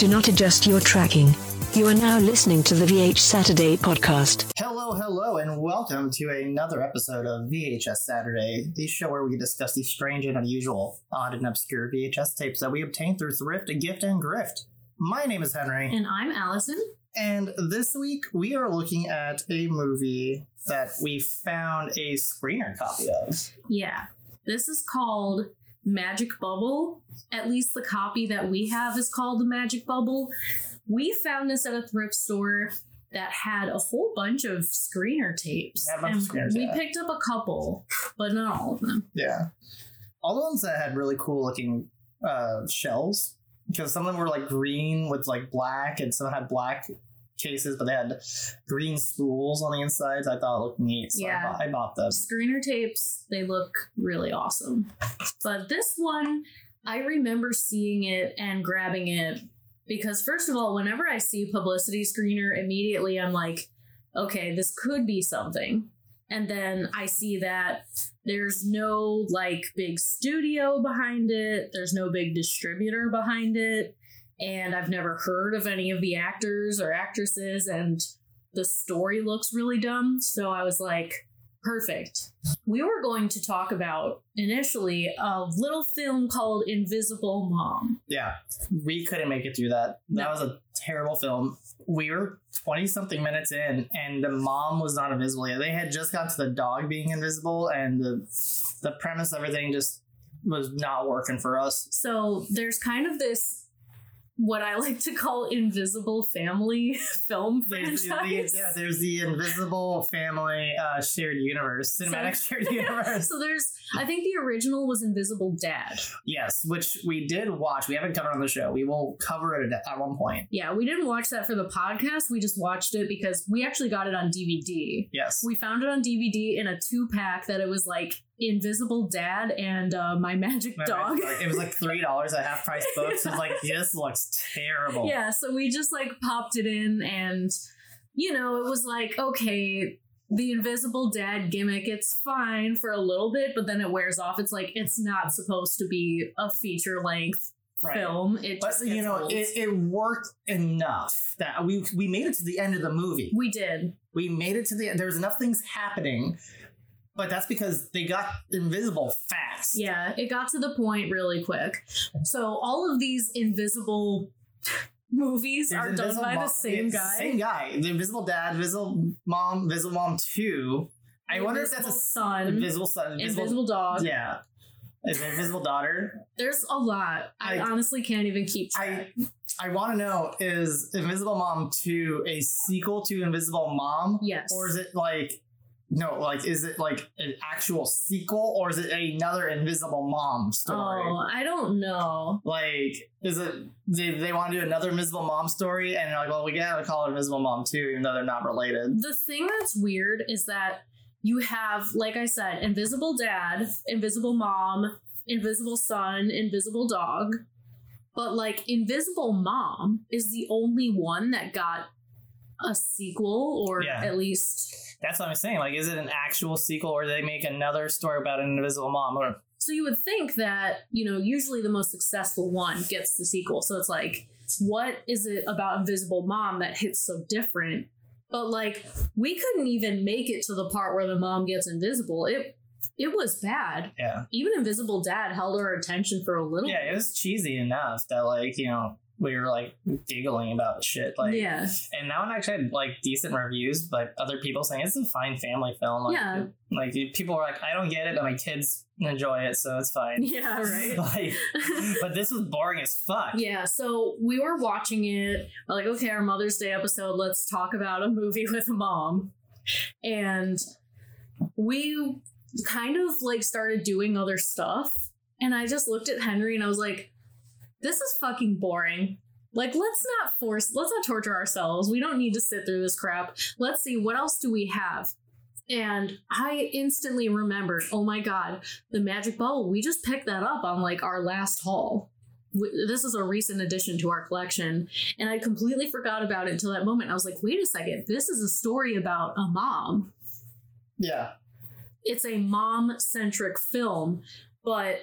Do not adjust your tracking. You are now listening to the VHS Saturday podcast. Hello, hello, and welcome to another episode of VHS Saturday, the show where we discuss the strange and unusual, odd and obscure VHS tapes that we obtain through thrift, gift, and grift. My name is Henry. And I'm Allison. And this week we are looking at a movie that we found a screener copy of. Yeah. This is called Magic Bubble. At least the copy that we have is called The Magic Bubble. We found this at a thrift store that had a whole bunch of screener tapes. Yeah, and we picked up a couple, but not all of them. Yeah. All the ones that had really cool looking shells, because some of them were like green with like black, and some had black cases, but they had green spools on the insides. I thought it looked neat, so yeah. I bought them. Screener tapes, they look really awesome. But this one, I remember seeing it and grabbing it, because first of all, whenever I see publicity screener, immediately I'm like, okay, this could be something. And then I see that there's no like big studio behind it. There's no big distributor behind it. And I've never heard of any of the actors or actresses, and the story looks really dumb. So I was like, perfect. We were going to talk about, initially, a little film called Invisible Mom. Yeah, we couldn't make it through that. That was a terrible film. We were 20-something minutes in, and the mom was not invisible yet. They had just got to the dog being invisible, and the premise of everything just was not working for us. So there's kind of this, what I like to call invisible family film franchise. Yeah, there's the invisible family shared universe, cinematic shared universe. So there's, I think the original was Invisible Dad. Yes, which we did watch. We haven't covered on the show. We will cover it at one point. Yeah, we didn't watch that for the podcast. We just watched it because we actually got it on DVD. Yes. We found it on DVD in a 2-pack that it was like Invisible Dad and My Magic Dog. It was like $3 at half price books. It was like, this looks terrible. Yeah, so we just like popped it in, and you know, it was like, okay, the Invisible Dad gimmick, it's fine for a little bit, but then it wears off. It's like, it's not supposed to be a feature length film. It just, but you know, it worked enough that we made it to the end of the movie. We did. We made it to the end. There's enough things happening. But that's because they got invisible fast. Yeah, it got to the point really quick. So all of these invisible movies are done by the same guy. Same guy. The Invisible Dad, Invisible Mom 2. I wonder if that's a son. Invisible Son. Invisible Dog. Yeah. Invisible Daughter. There's a lot. I honestly can't even keep track. I want to know, is Invisible Mom 2 a sequel to Invisible Mom? Yes. Or is it like... No, like, is it like an actual sequel, or is it another Invisible Mom story? Oh, I don't know. Like, is it, they want to do another Invisible Mom story, and they're like, well, we gotta call it Invisible Mom too, even though they're not related. The thing that's weird is that you have, like I said, Invisible Dad, Invisible Mom, Invisible Son, Invisible Dog, but like Invisible Mom is the only one that got a sequel, or at least that's what I'm saying. Like, is it an actual sequel, or do they make another story about an invisible mom? Or so you would think that, you know, usually the most successful one gets the sequel. So it's like, what is it about Invisible Mom that hits so different? But like, we couldn't even make it to the part where the mom gets invisible. It was bad. Yeah. Even Invisible Dad held our attention for a little bit. Yeah, it was cheesy enough that, like, you know, we were like giggling about shit. Like, yeah. And that one actually had like decent reviews, but other people saying it's a fine family film. Like, yeah. Like, people were like, I don't get it, but my kids enjoy it, so it's fine. Yeah, right. Like, but this was boring as fuck. Yeah, so we were watching it. We're like, okay, our Mother's Day episode, let's talk about a movie with a mom. And we kind of like started doing other stuff. And I just looked at Henry and I was like, this is fucking boring. Like, let's not torture ourselves. We don't need to sit through this crap. Let's see, what else do we have? And I instantly remembered, oh my God, The Magic Bubble. We just picked that up on like our last haul. This is a recent addition to our collection. And I completely forgot about it until that moment. I was like, wait a second. This is a story about a mom. Yeah. It's a mom-centric film. But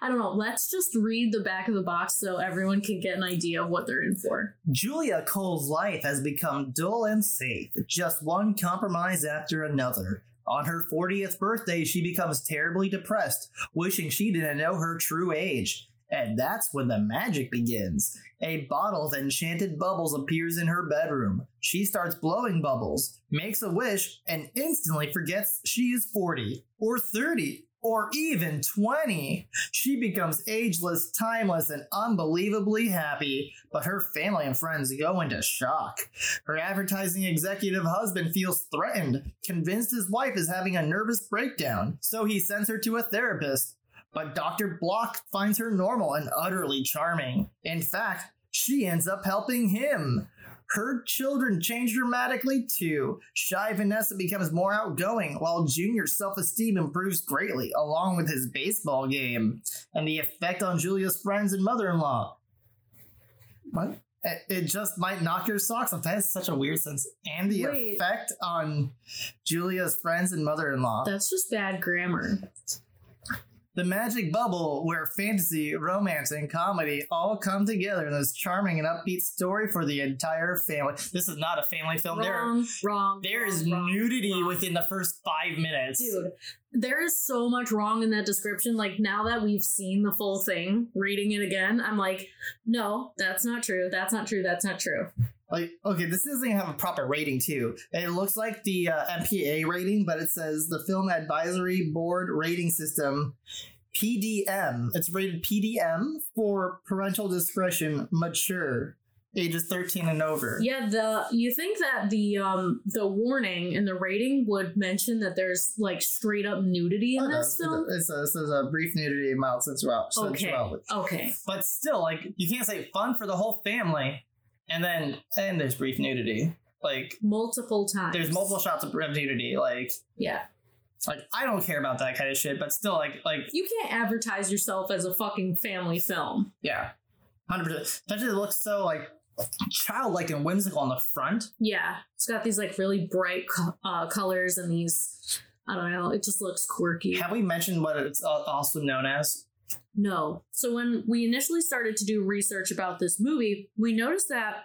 I don't know. Let's just read the back of the box so everyone can get an idea of what they're in for. Julia Cole's life has become dull and safe. Just one compromise after another. On her 40th birthday, she becomes terribly depressed, wishing she didn't know her true age. And that's when the magic begins. A bottle of enchanted bubbles appears in her bedroom. She starts blowing bubbles, makes a wish, and instantly forgets she is 40 or 30. Or even 20. She becomes ageless, timeless, and unbelievably happy, but her family and friends go into shock. Her advertising executive husband feels threatened, convinced his wife is having a nervous breakdown, so he sends her to a therapist. But Dr. Block finds her normal and utterly charming. In fact, she ends up helping him. Her children change dramatically, too. Shy Vanessa becomes more outgoing, while Junior's self-esteem improves greatly, along with his baseball game. And the effect on Julia's friends and mother-in-law. What? It just might knock your socks off. That has such a weird sense. And the effect on Julia's friends and mother-in-law. That's just bad grammar. The Magic Bubble, where fantasy, romance, and comedy all come together in this charming and upbeat story for the entire family. This is not a family film. There is nudity within the first 5 minutes. Dude, there is so much wrong in that description. Like, now that we've seen the full thing, reading it again, I'm like, no, that's not true. That's not true. That's not true. Like, okay, this doesn't have a proper rating, too. It looks like the MPA rating, but it says the Film Advisory Board Rating System, PDM. It's rated PDM for parental discretion, mature, ages 13 and over. Yeah, you think that the warning and the rating would mention that there's, like, straight-up nudity in this film? It says a brief nudity, mild sensuality. Okay. But still, like, you can't say fun for the whole family. And there's brief nudity, like multiple times. There's multiple shots of nudity, like, yeah. Like, I don't care about that kind of shit, but still, like you can't advertise yourself as a fucking family film. Yeah, 100%. Especially it looks so like childlike and whimsical on the front. Yeah, it's got these like really bright colors and these, I don't know. It just looks quirky. Have we mentioned what it's also known as? No. So when we initially started to do research about this movie, we noticed that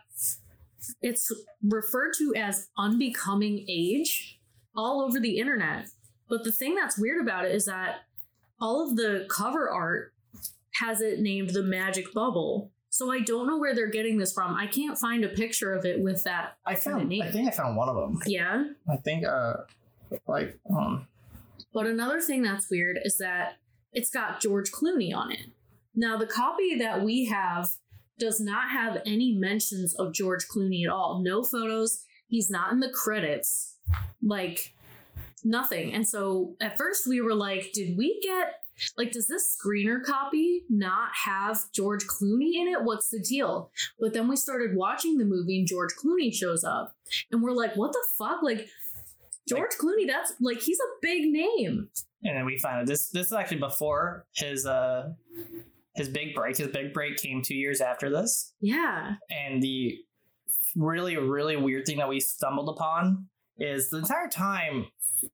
it's referred to as Unbecoming Age all over the internet. But the thing that's weird about it is that all of the cover art has it named The Magic Bubble. So I don't know where they're getting this from. I can't find a picture of it with that. I think I found one of them. Yeah. I think, But another thing that's weird is that it's got George Clooney on it. Now, the copy that we have does not have any mentions of George Clooney at all. No photos. He's not in the credits. Like, nothing. And so, at first, we were like, did we get... Like, does this screener copy not have George Clooney in it? What's the deal? But then we started watching the movie, and George Clooney shows up. And we're like, what the fuck? Like, George Clooney, that's... Like, he's a big name. And then we found out this is actually before his big break. His big break came 2 years after this. Yeah. And the really, really weird thing that we stumbled upon is the entire time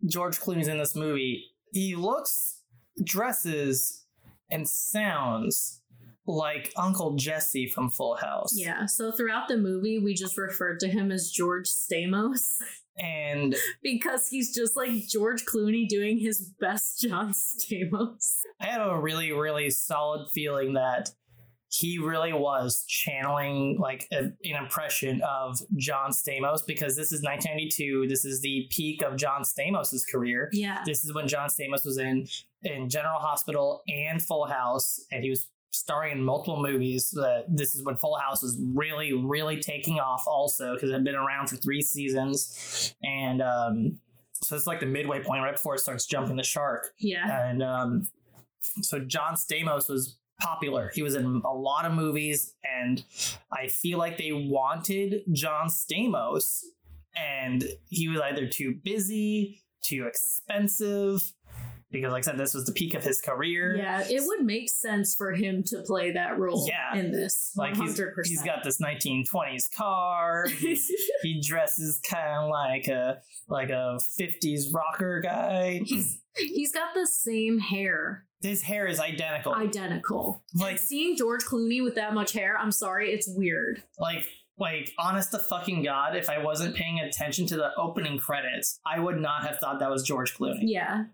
George Clooney's in this movie, he looks, dresses, and sounds like Uncle Jesse from Full House. Yeah. So throughout the movie, we just referred to him as George Stamos. And because he's just like George Clooney doing his best John Stamos. I had a really, really solid feeling that he really was channeling like an impression of John Stamos, because this is 1992. This is the peak of John Stamos's career. Yeah. This is when John Stamos was in General Hospital and Full House, and he was starring in multiple movies. This is when Full House was really, really taking off also, because it had been around for 3 seasons. And so it's like the midway point right before it starts jumping the shark. Yeah. And so John Stamos was popular. He was in a lot of movies, and I feel like they wanted John Stamos, and he was either too busy, too expensive, because like I said, this was the peak of his career. Yeah, it would make sense for him to play that role in this. 100%. Like he's got this 1920s car. He dresses kind of like a 50s rocker guy. He's got the same hair. His hair is identical. Like seeing George Clooney with that much hair, I'm sorry, it's weird. Like, honest to fucking God, if I wasn't paying attention to the opening credits, I would not have thought that was George Clooney. Yeah.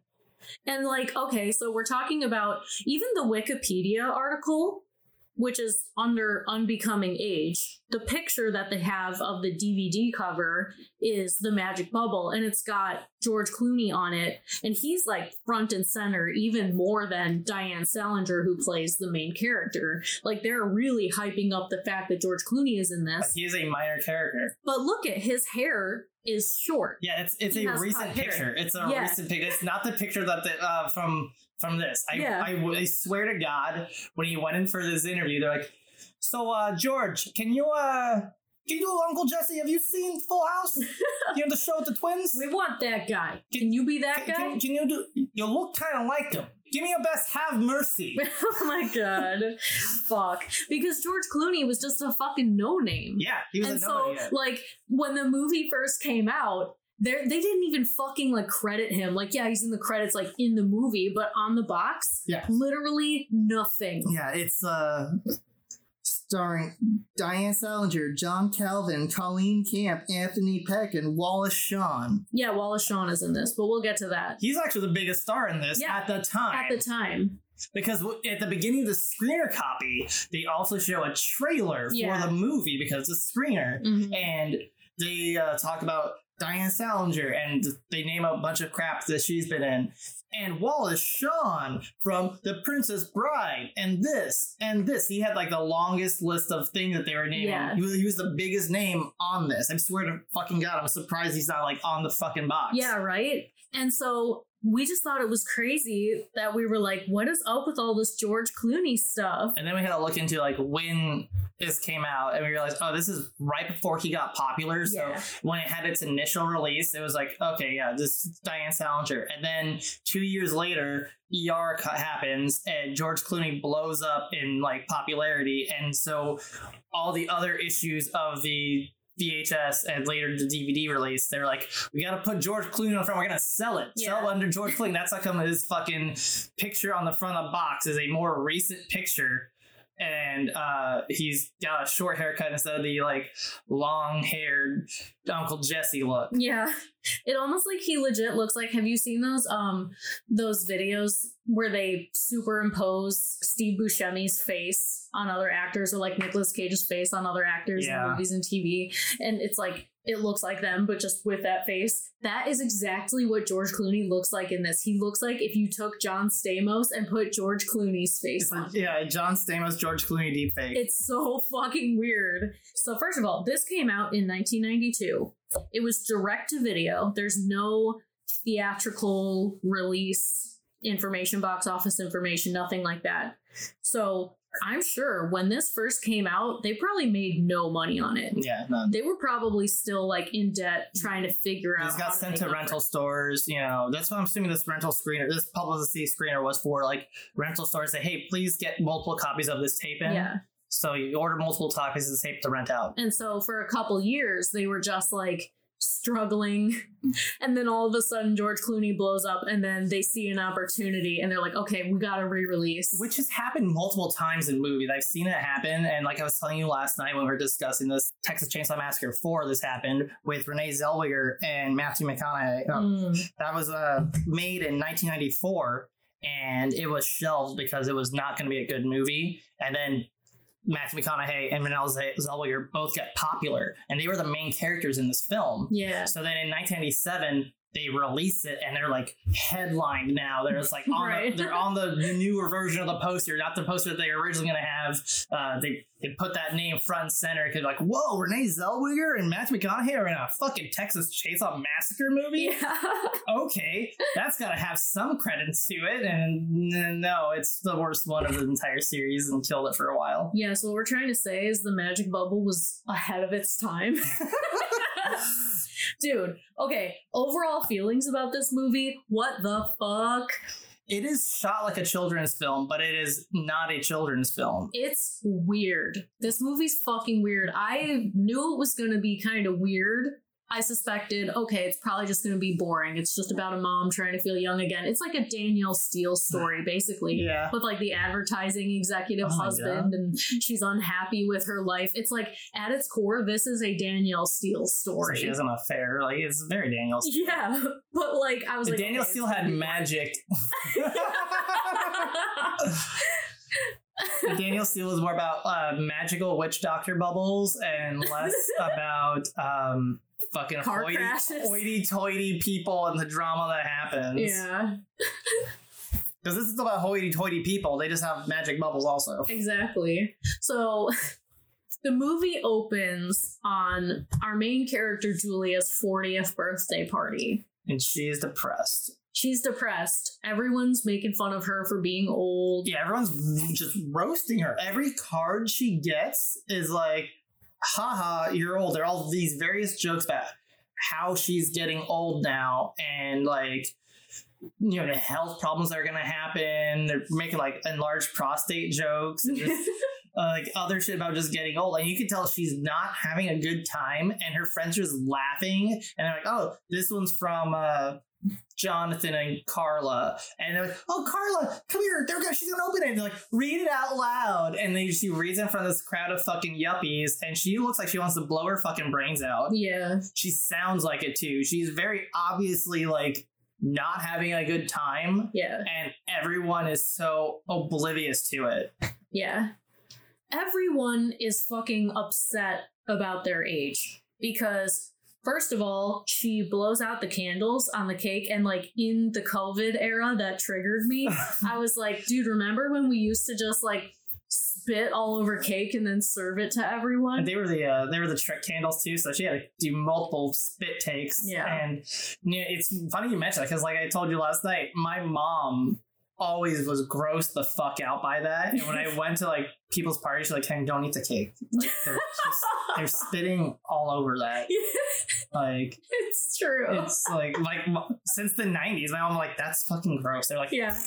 And like, okay, so we're talking about even the Wikipedia article, which is under Unbecoming Age. The picture that they have of the DVD cover is The Magic Bubble, and it's got George Clooney on it. And he's like front and center, even more than Diane Salinger, who plays the main character. Like, they're really hyping up the fact that George Clooney is in this. But he's a minor character. But look at his hair is short. Yeah, it's a recent picture. It's a recent picture. It's not the picture that from this. I swear to God, when he went in for this interview, they're like, so, George, can you, Uncle Jesse, have you seen Full House? You know, the show with the twins? We want that guy. Can you be that guy? You look kind of like him. Give me your best, have mercy. Oh my God. Fuck. Because George Clooney was just a fucking no-name. Yeah, he was a no-name. And so, like, when the movie first came out, they didn't even fucking like credit him. Like, yeah, he's in the credits, like in the movie, but on the box, literally nothing. Yeah, it's starring Diane Salinger, John Calvin, Colleen Camp, Anthony Peck, and Wallace Shawn. Yeah, Wallace Shawn is in this, but we'll get to that. He's actually the biggest star in this at the time. At the time. Because at the beginning of the screener copy, they also show a trailer for the movie because it's a screener. Mm-hmm. And they talk about Diane Salinger, and they name a bunch of crap that she's been in, and Wallace Shawn from The Princess Bride, and this, and this. He had like the longest list of things that they were naming. Yeah. He was the biggest name on this. I swear to fucking God, I'm surprised he's not like on the fucking box. Yeah, right? And so we just thought it was crazy that we were like, what is up with all this George Clooney stuff? And then we had to look into like when this came out, and we realized, oh, this is right before he got popular. So when it had its initial release, it was like, okay, yeah, this is Diane Salinger. And then 2 years later, ER happens and George Clooney blows up in like popularity. And so all the other issues of the VHS and later the DVD release, they're like, we gotta put George Clooney on front. We're gonna sell it. Yeah. Sell it under George Clooney. That's how come his fucking picture on the front of the box is a more recent picture. And he's got a short haircut instead of the like long-haired Uncle Jesse look. Yeah, it almost like he legit looks like. Have you seen those videos where they superimpose Steve Buscemi's face on other actors, or like Nicolas Cage's face on other actors in movies and TV? And it's like, it looks like them, but just with that face. That is exactly what George Clooney looks like in this. He looks like if you took John Stamos and put George Clooney's face on. Yeah, John Stamos, George Clooney deepfake. It's so fucking weird. So first of all, this came out in 1992. It was direct to video. There's no theatrical release information, box office information, nothing like that. So I'm sure when this first came out, they probably made no money on it. Yeah, none. They were probably still like in debt trying to figure out. It got sent to rental stores, you know. That's what I'm assuming this publicity screener was for, like rental stores say, hey, please get multiple copies of this tape in. Yeah. So you order multiple copies of the tape to rent out. And so for a couple years, they were just like struggling. And then all of a sudden George Clooney blows up, and then they see an opportunity and they're like, okay, we gotta re-release. Which has happened multiple times in movies. I've seen it happen. And like I was telling you last night when we were discussing this, Texas Chainsaw Massacre 4, this happened with Renée Zellweger and Matthew McConaughey. That was made in 1994, and it was shelved because it was not going to be a good movie. And then Matthew McConaughey and Renée Zellweger both got popular, and they were the main characters in this film. Yeah. So then in 1997, they release it, and they're like headlined now. They're just like on they're on the newer version of the poster, not the poster that they were originally going to have. They put that name front and center because like, whoa, Renée Zellweger and Matthew McConaughey are in a fucking Texas Chainsaw Massacre movie? Yeah. Okay, that's got to have some credence to it. And no, it's the worst one of the entire series and killed it for a while. Yeah, so what we're trying to say is The Magic Bubble was ahead of its time. Dude, okay, overall feelings about this movie, what the fuck? It is shot like a children's film, but it is not a children's film. It's weird. This movie's fucking weird. I knew it was going to be kind of weird. I suspected, okay, it's probably just going to be boring. It's just about a mom trying to feel young again. It's like a Danielle Steel story, basically, yeah, with like the advertising executive husband, and she's unhappy with her life. It's like, at its core, this is a Danielle Steel story. So she has an affair. Like, it's very Danielle Steel. Yeah, but like, I was if like... Danielle Steel had magic. Danielle Steel is more about magical witch doctor bubbles and less about... fucking hoity-toity people and the drama that happens. Yeah. Because this is about hoity-toity people. They just have magic bubbles also. Exactly. So the movie opens on our main character Julia's 40th birthday party. And she is depressed. She's depressed. Everyone's making fun of her for being old. Yeah, everyone's just roasting her. Every card she gets is like, haha, you're old. There are all these various jokes about how she's getting old now and like, you know, the health problems that are going to happen. They're making like enlarged prostate jokes and just like other shit about just getting old. And you can tell she's not having a good time and her friends are just laughing. And they're like, oh, this one's from Jonathan and Carla. And they're like, oh, Carla, come here. She's going to open it. And they're like, read it out loud. And then she reads in front of this crowd of fucking yuppies. And she looks like she wants to blow her fucking brains out. Yeah. She sounds like it too. She's very obviously like not having a good time. Yeah. And everyone is so oblivious to it. Yeah. Everyone is fucking upset about their age because... First of all, she blows out the candles on the cake, and like in the COVID era, that triggered me. I was like, dude, remember when we used to just like spit all over cake and then serve it to everyone? And they were the trick candles too, so she had to do multiple spit takes. Yeah, and you know, it's funny you mentioned that because like I told you last night, my mom always was grossed the fuck out by that, and when I went to like people's parties, she's like, hey, don't eat the cake, like, they're spitting all over that. Like, it's true. It's like since the 90s my mom like, that's fucking gross. They're like, yeah,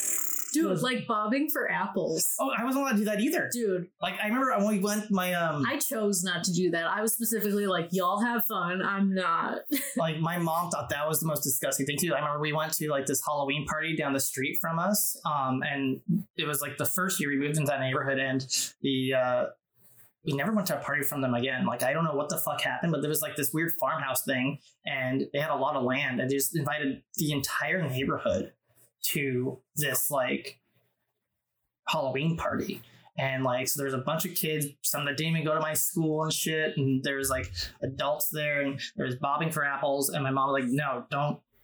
dude, like bobbing for apples. Oh, I wasn't allowed to do that either, dude. Like, I remember I only went my I chose not to do that. I was specifically like, y'all have fun, I'm not. Like, my mom thought that was the most disgusting thing too. I remember we went to like this Halloween party down the street from us, and it was like the first year we moved into that neighborhood, and the we never went to a party from them again. Like, I don't know what the fuck happened, but there was like this weird farmhouse thing, and they had a lot of land, and they just invited the entire neighborhood to this like Halloween party. And like, so there's a bunch of kids, some that didn't even go to my school and shit, and there's like adults there, and there was bobbing for apples, and my mom was like, no,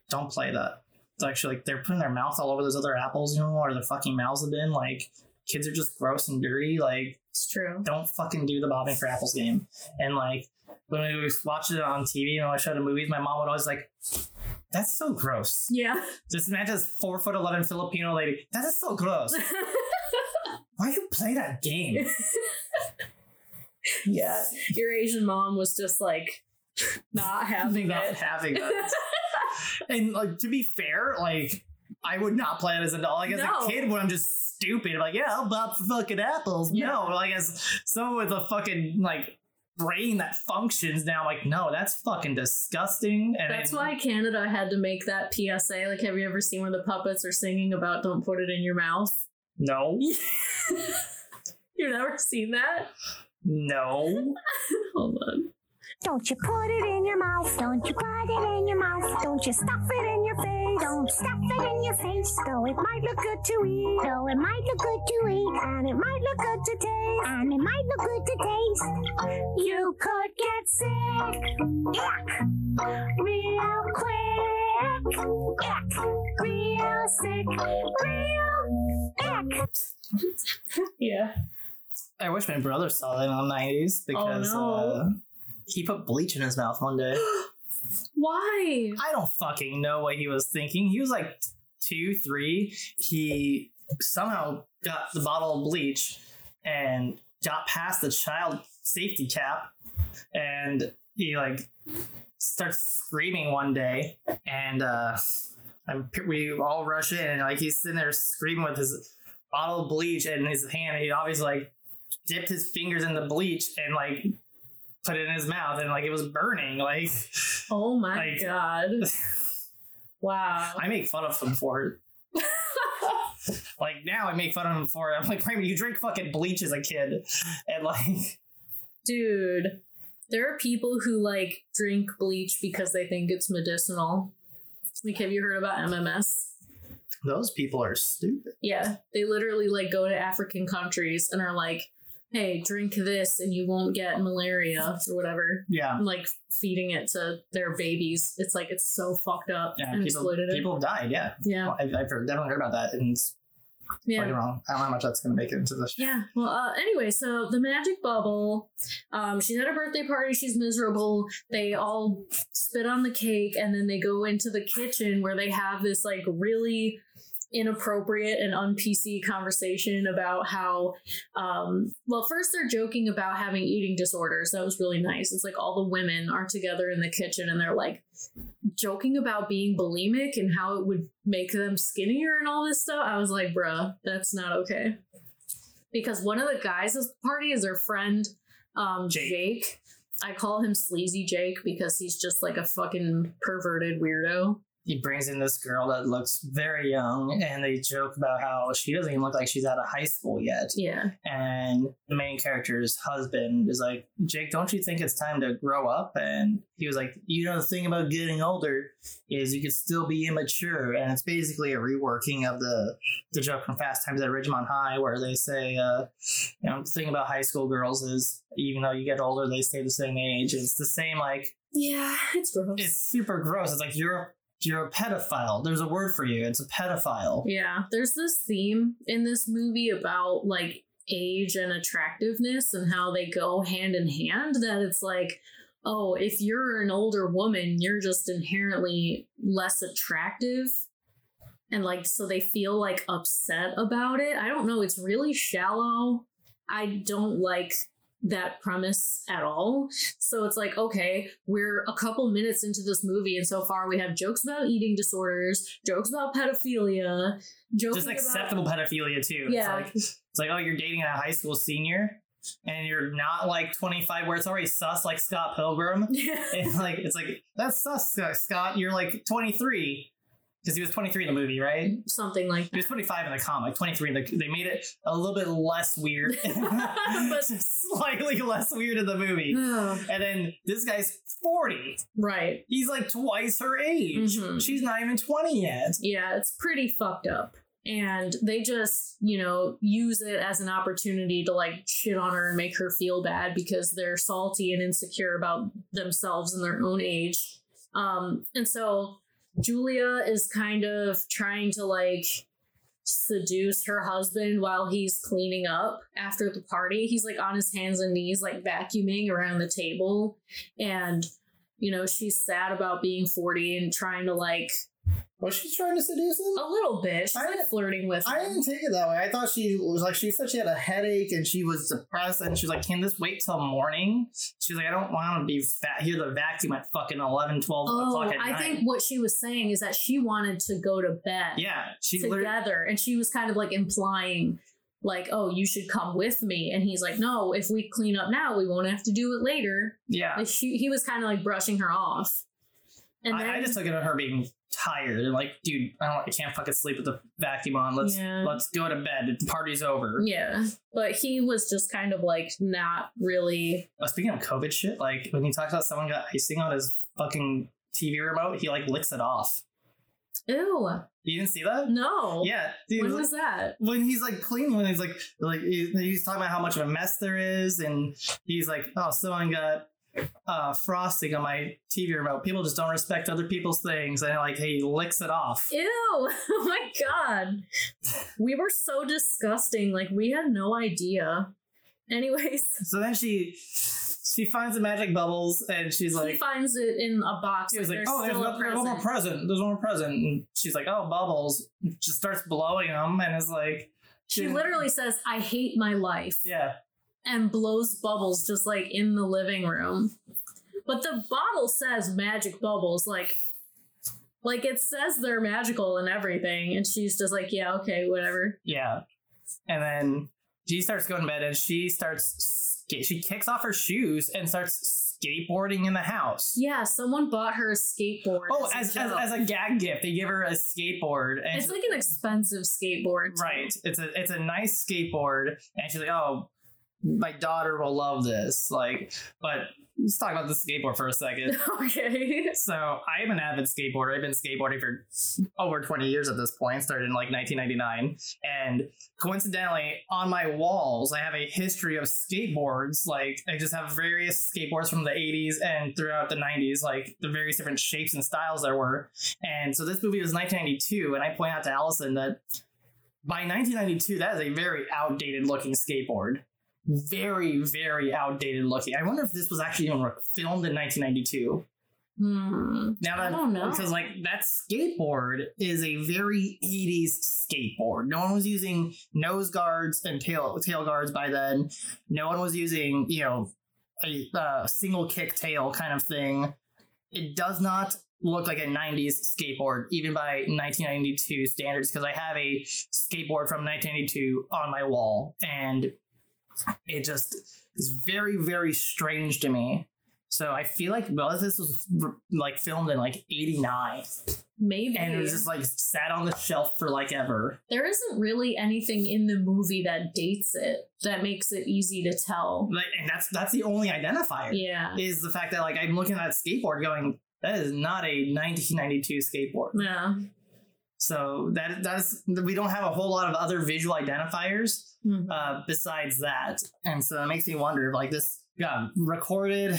don't play that. It's actually like they're putting their mouths all over those other apples, you know, or their fucking mouths have been like, kids are just gross and dirty. Like, it's true. Don't fucking do the bobbing for apples game. And like, when we watched it on TV and when I showed the movies, my mom would always like, that's so gross. Yeah. Just imagine this 4'11" Filipino lady. That is so gross. Why you play that game? Yeah. Your Asian mom was just like not having it. And like, to be fair, like, I would not play it as an adult. Like, as a kid, when I'm just stupid, I'm like, yeah, I'll bop for fucking apples. Yeah. No, like, as someone with a fucking, like, brain that functions now, I'm like, no, that's fucking disgusting. And that's why Canada had to make that PSA. Like, have you ever seen when the puppets are singing about don't put it in your mouth? No. You've never seen that? No. Hold on. Don't you put it in your mouth, don't you put it in your mouth, don't you stuff it in your face, don't stuff it in your face, though it might look good to eat, though it might look good to eat, and it might look good to taste, and it might look good to taste, you could get sick, yuck, real quick, yuck, real sick, real yuck. Yeah. I wish my brother saw that in the 90s, because, he put bleach in his mouth one day. Why? I don't fucking know what he was thinking. He was like 2, 3. He somehow got the bottle of bleach and got past the child safety cap, and he like starts screaming one day, and we all rush in, and like he's sitting there screaming with his bottle of bleach in his hand, and he obviously like dipped his fingers in the bleach and like put it in his mouth, and like it was burning. Like, oh my god. Wow. I make fun of him for it. Like, now I make fun of him for it. I'm like, Kramer, you drink fucking bleach as a kid. And like, dude, there are people who like drink bleach because they think it's medicinal. Like, have you heard about MMS? Those people are stupid. Yeah. They literally like go to African countries and are like, hey, drink this and you won't get malaria or whatever. Yeah. And, like, feeding it to their babies. It's like, it's so fucked up. Yeah, and people died. Yeah. Yeah. Well, I've definitely heard about that. And it's quite wrong. I don't know how much that's going to make it into this. Yeah. Well, anyway, so the Magic Bubble, she's at a birthday party. She's miserable. They all spit on the cake and then they go into the kitchen where they have this like really inappropriate and un-PC conversation about how well, first they're joking about having eating disorders. That was really nice. It's like all the women are together in the kitchen and they're like joking about being bulimic and how it would make them skinnier and all this stuff. I was like, bruh, that's not okay. Because one of the guys at the party is their friend Jake. I call him Sleazy Jake because he's just like a fucking perverted weirdo. He brings in this girl that looks very young, and they joke about how she doesn't even look like she's out of high school yet. Yeah. And the main character's husband is like, Jake, don't you think it's time to grow up? And he was like, you know, the thing about getting older is you can still be immature. And it's basically a reworking of the joke from Fast Times at Ridgemont High, where they say, you know, the thing about high school girls is even though you get older, they stay the same age. It's the same, like... Yeah, it's gross. It's super gross. It's like, you're a pedophile. There's a word for you. It's a pedophile. Yeah. There's this theme in this movie about like age and attractiveness and how they go hand in hand, that it's like, oh, if you're an older woman, you're just inherently less attractive. And like, so they feel like upset about it. I don't know. It's really shallow. I don't like that premise at all. So it's like, okay, we're a couple minutes into this movie and so far we have jokes about eating disorders, jokes about pedophilia, jokes just acceptable pedophilia too. Yeah. It's like, oh, you're dating a high school senior and you're not like 25 where it's already sus, like Scott Pilgrim. Yeah. And like, it's like, that's sus, Scott. You're like 23. Because he was 23 in the movie, right? Something like that. He was 25 in the comic, 23 in the... They made it a little bit less weird. But slightly less weird in the movie. And then this guy's 40. Right. He's like twice her age. Mm-hmm. She's not even 20 yet. Yeah, it's pretty fucked up. And they just, you know, use it as an opportunity to like shit on her and make her feel bad because they're salty and insecure about themselves and their own age. And so... Julia is kind of trying to like seduce her husband while he's cleaning up after the party. He's like on his hands and knees, like vacuuming around the table. And, you know, she's sad about being 40 and trying to like... Was she trying to seduce him? A little bit. She's like flirting with him. I didn't take it that way. I thought she was like, she said she had a headache and she was depressed and she was like, can this wait till morning? She's like, I don't want to be here to vacuum at fucking 11, 12 o'clock at night. I think what she was saying is that she wanted to go to bed. Yeah. Together. And she was kind of like implying like, oh, you should come with me. And he's like, no, if we clean up now, we won't have to do it later. Yeah. Like he was kind of like brushing her off. And then, I just look at her being tired and like, dude, I can't fucking sleep with the vacuum on. Let's go to bed. The party's over. Yeah. But he was just kind of like not really... Speaking of COVID shit, like when he talks about someone got icing on his fucking TV remote, he like licks it off. Ew. You didn't see that? No. Yeah. Dude, when was that? When he's like cleaning, when he's like he's talking about how much of a mess there is and he's like, oh, someone got... frosting on my TV remote. People just don't respect other people's things. And like, he licks it off. Ew. Oh my god. We were so disgusting. Like, we had no idea. Anyways. So then she finds the magic bubbles and she's like... She finds it in a box. She was like, oh, there's one more present. There's one more present. And she's like, oh, bubbles. She starts blowing them and is like... She literally says, I hate my life. Yeah. And blows bubbles just like in the living room. But the bottle says magic bubbles, like it says they're magical and everything. And she's just like, yeah, okay, whatever. Yeah. And then she starts going to bed and she kicks off her shoes and starts skateboarding in the house. Yeah, someone bought her a skateboard. Oh, as a gag gift. They give her a skateboard. And it's like an expensive skateboard. Right. It's a nice skateboard. And she's like, oh, my daughter will love this. Like, but let's talk about the skateboard for a second. Okay. So I'm an avid skateboarder. I've been skateboarding for over 20 years at this point. Started in like 1999. And coincidentally, on my walls, I have a history of skateboards. Like, I just have various skateboards from the 80s and throughout the 90s, like the various different shapes and styles there were. And so this movie was 1992. And I point out to Allison that by 1992, that is a very outdated looking skateboard. Very, very outdated looking. I wonder if this was actually even filmed in 1992. I don't know. Because like that skateboard is a very 80s skateboard. No one was using nose guards and tail guards by then. No one was using, a single kick tail kind of thing. It does not look like a 90s skateboard, even by 1992 standards, because I have a skateboard from 1992 on my wall, and it just is very, very strange to me. So I feel like this was like filmed in like 89. Maybe. And it was just like sat on the shelf for like ever. There isn't really anything in the movie that dates it, that makes it easy to tell. Like, and that's the only identifier. Yeah. Is the fact that like I'm looking at a skateboard going, that is not a 1992 skateboard. Yeah. So that's we don't have a whole lot of other visual identifiers besides that, and so it makes me wonder if like this got recorded,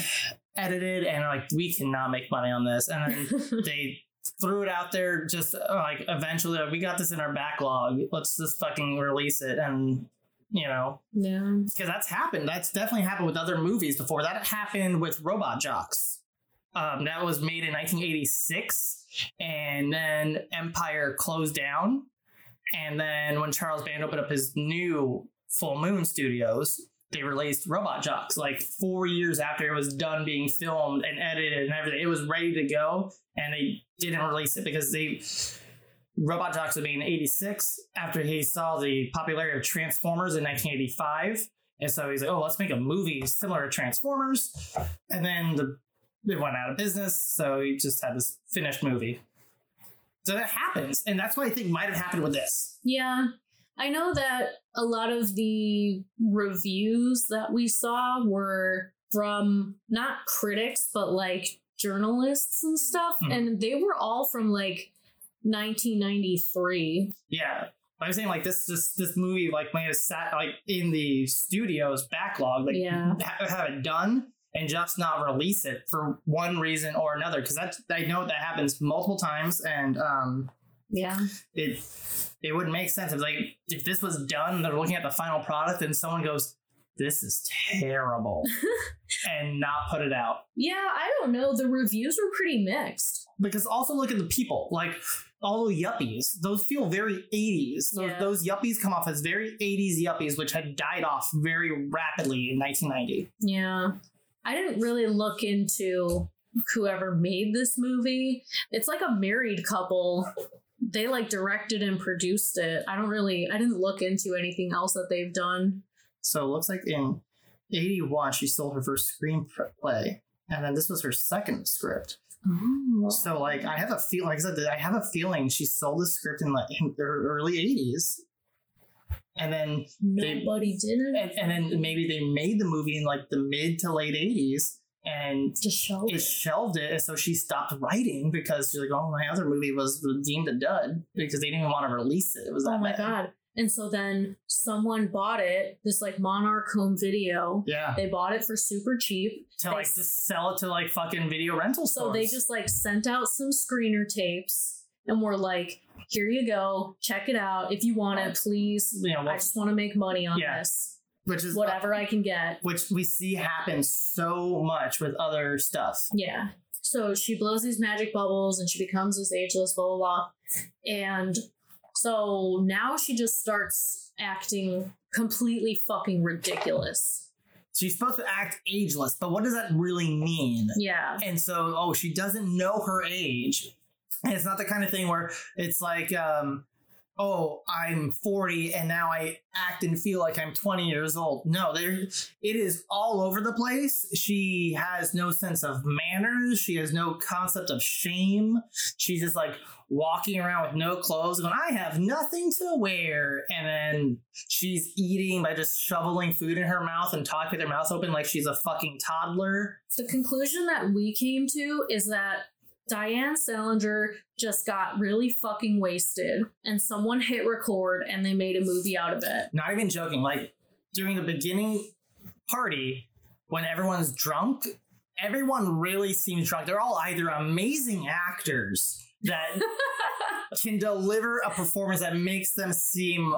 edited, and like we cannot make money on this, and then they threw it out there just like eventually we got this in our backlog. Let's just fucking release it, and because that's happened. That's definitely happened with other movies before. That happened with Robot Jocks. That was made in 1986. And then Empire closed down. And then when Charles Band opened up his new Full Moon Studios, they released Robot Jocks like 4 years after it was done being filmed and edited and everything. It was ready to go. And they didn't release it because Robot Jocks was made in 86 after he saw the popularity of Transformers in 1985. And so he's like, oh, let's make a movie similar to Transformers. And then it went out of business, so you just had this finished movie. So that happens, and that's what I think might have happened with this. Yeah. I know that a lot of the reviews that we saw were from, not critics, but, like, journalists and stuff, and they were all from, like, 1993. Yeah. I was saying, like, this movie, like, might have sat, like, in the studio's backlog, like, have it done, and just not release it for one reason or another. Because I know that happens multiple times. And it wouldn't make sense. If, like, if this was done, they're looking at the final product and someone goes, this is terrible, and not put it out. Yeah, I don't know. The reviews were pretty mixed. Because also look at the people. Like, all the yuppies, those feel very 80s. Those yuppies come off as very 80s yuppies, which had died off very rapidly in 1990. Yeah. I didn't really look into whoever made this movie. It's like a married couple. They like directed and produced it. I didn't look into anything else that they've done. So it looks like in 81, she sold her first screenplay. And then this was her second script. Oh. So like I have a feeling, like I said, I have a feeling she sold the script in like in the early 80s. And then nobody did it. And then maybe they made the movie in like the mid to late 80s and just shelved it. And so she stopped writing because she's like, oh, my other movie was deemed a dud because they didn't even want to release it. It was that bad. Oh my God. And so then someone bought it, this like Monarch Home Video. Yeah. They bought it for super cheap. To sell it to like fucking video rental stores. So they just like sent out some screener tapes. And we're like, here you go. Check it out. If you want it, please. I just want to make money on this. Which is whatever I can get. Which we see happen so much with other stuff. Yeah. So she blows these magic bubbles and she becomes this ageless, blah, blah, blah. And so now she just starts acting completely fucking ridiculous. So you're supposed to act ageless, but what does that really mean? Yeah. And so, oh, she doesn't know her age. And it's not the kind of thing where it's like, oh, I'm 40 and now I act and feel like I'm 20 years old. No, it is all over the place. She has no sense of manners. She has no concept of shame. She's just like walking around with no clothes going, I have nothing to wear. And then she's eating by just shoveling food in her mouth and talking with her mouth open like she's a fucking toddler. The conclusion that we came to is that Diane Salinger just got really fucking wasted and someone hit record and they made a movie out of it. Not even joking. Like during the beginning party, when everyone's drunk, everyone really seems drunk. They're all either amazing actors that can deliver a performance that makes them seem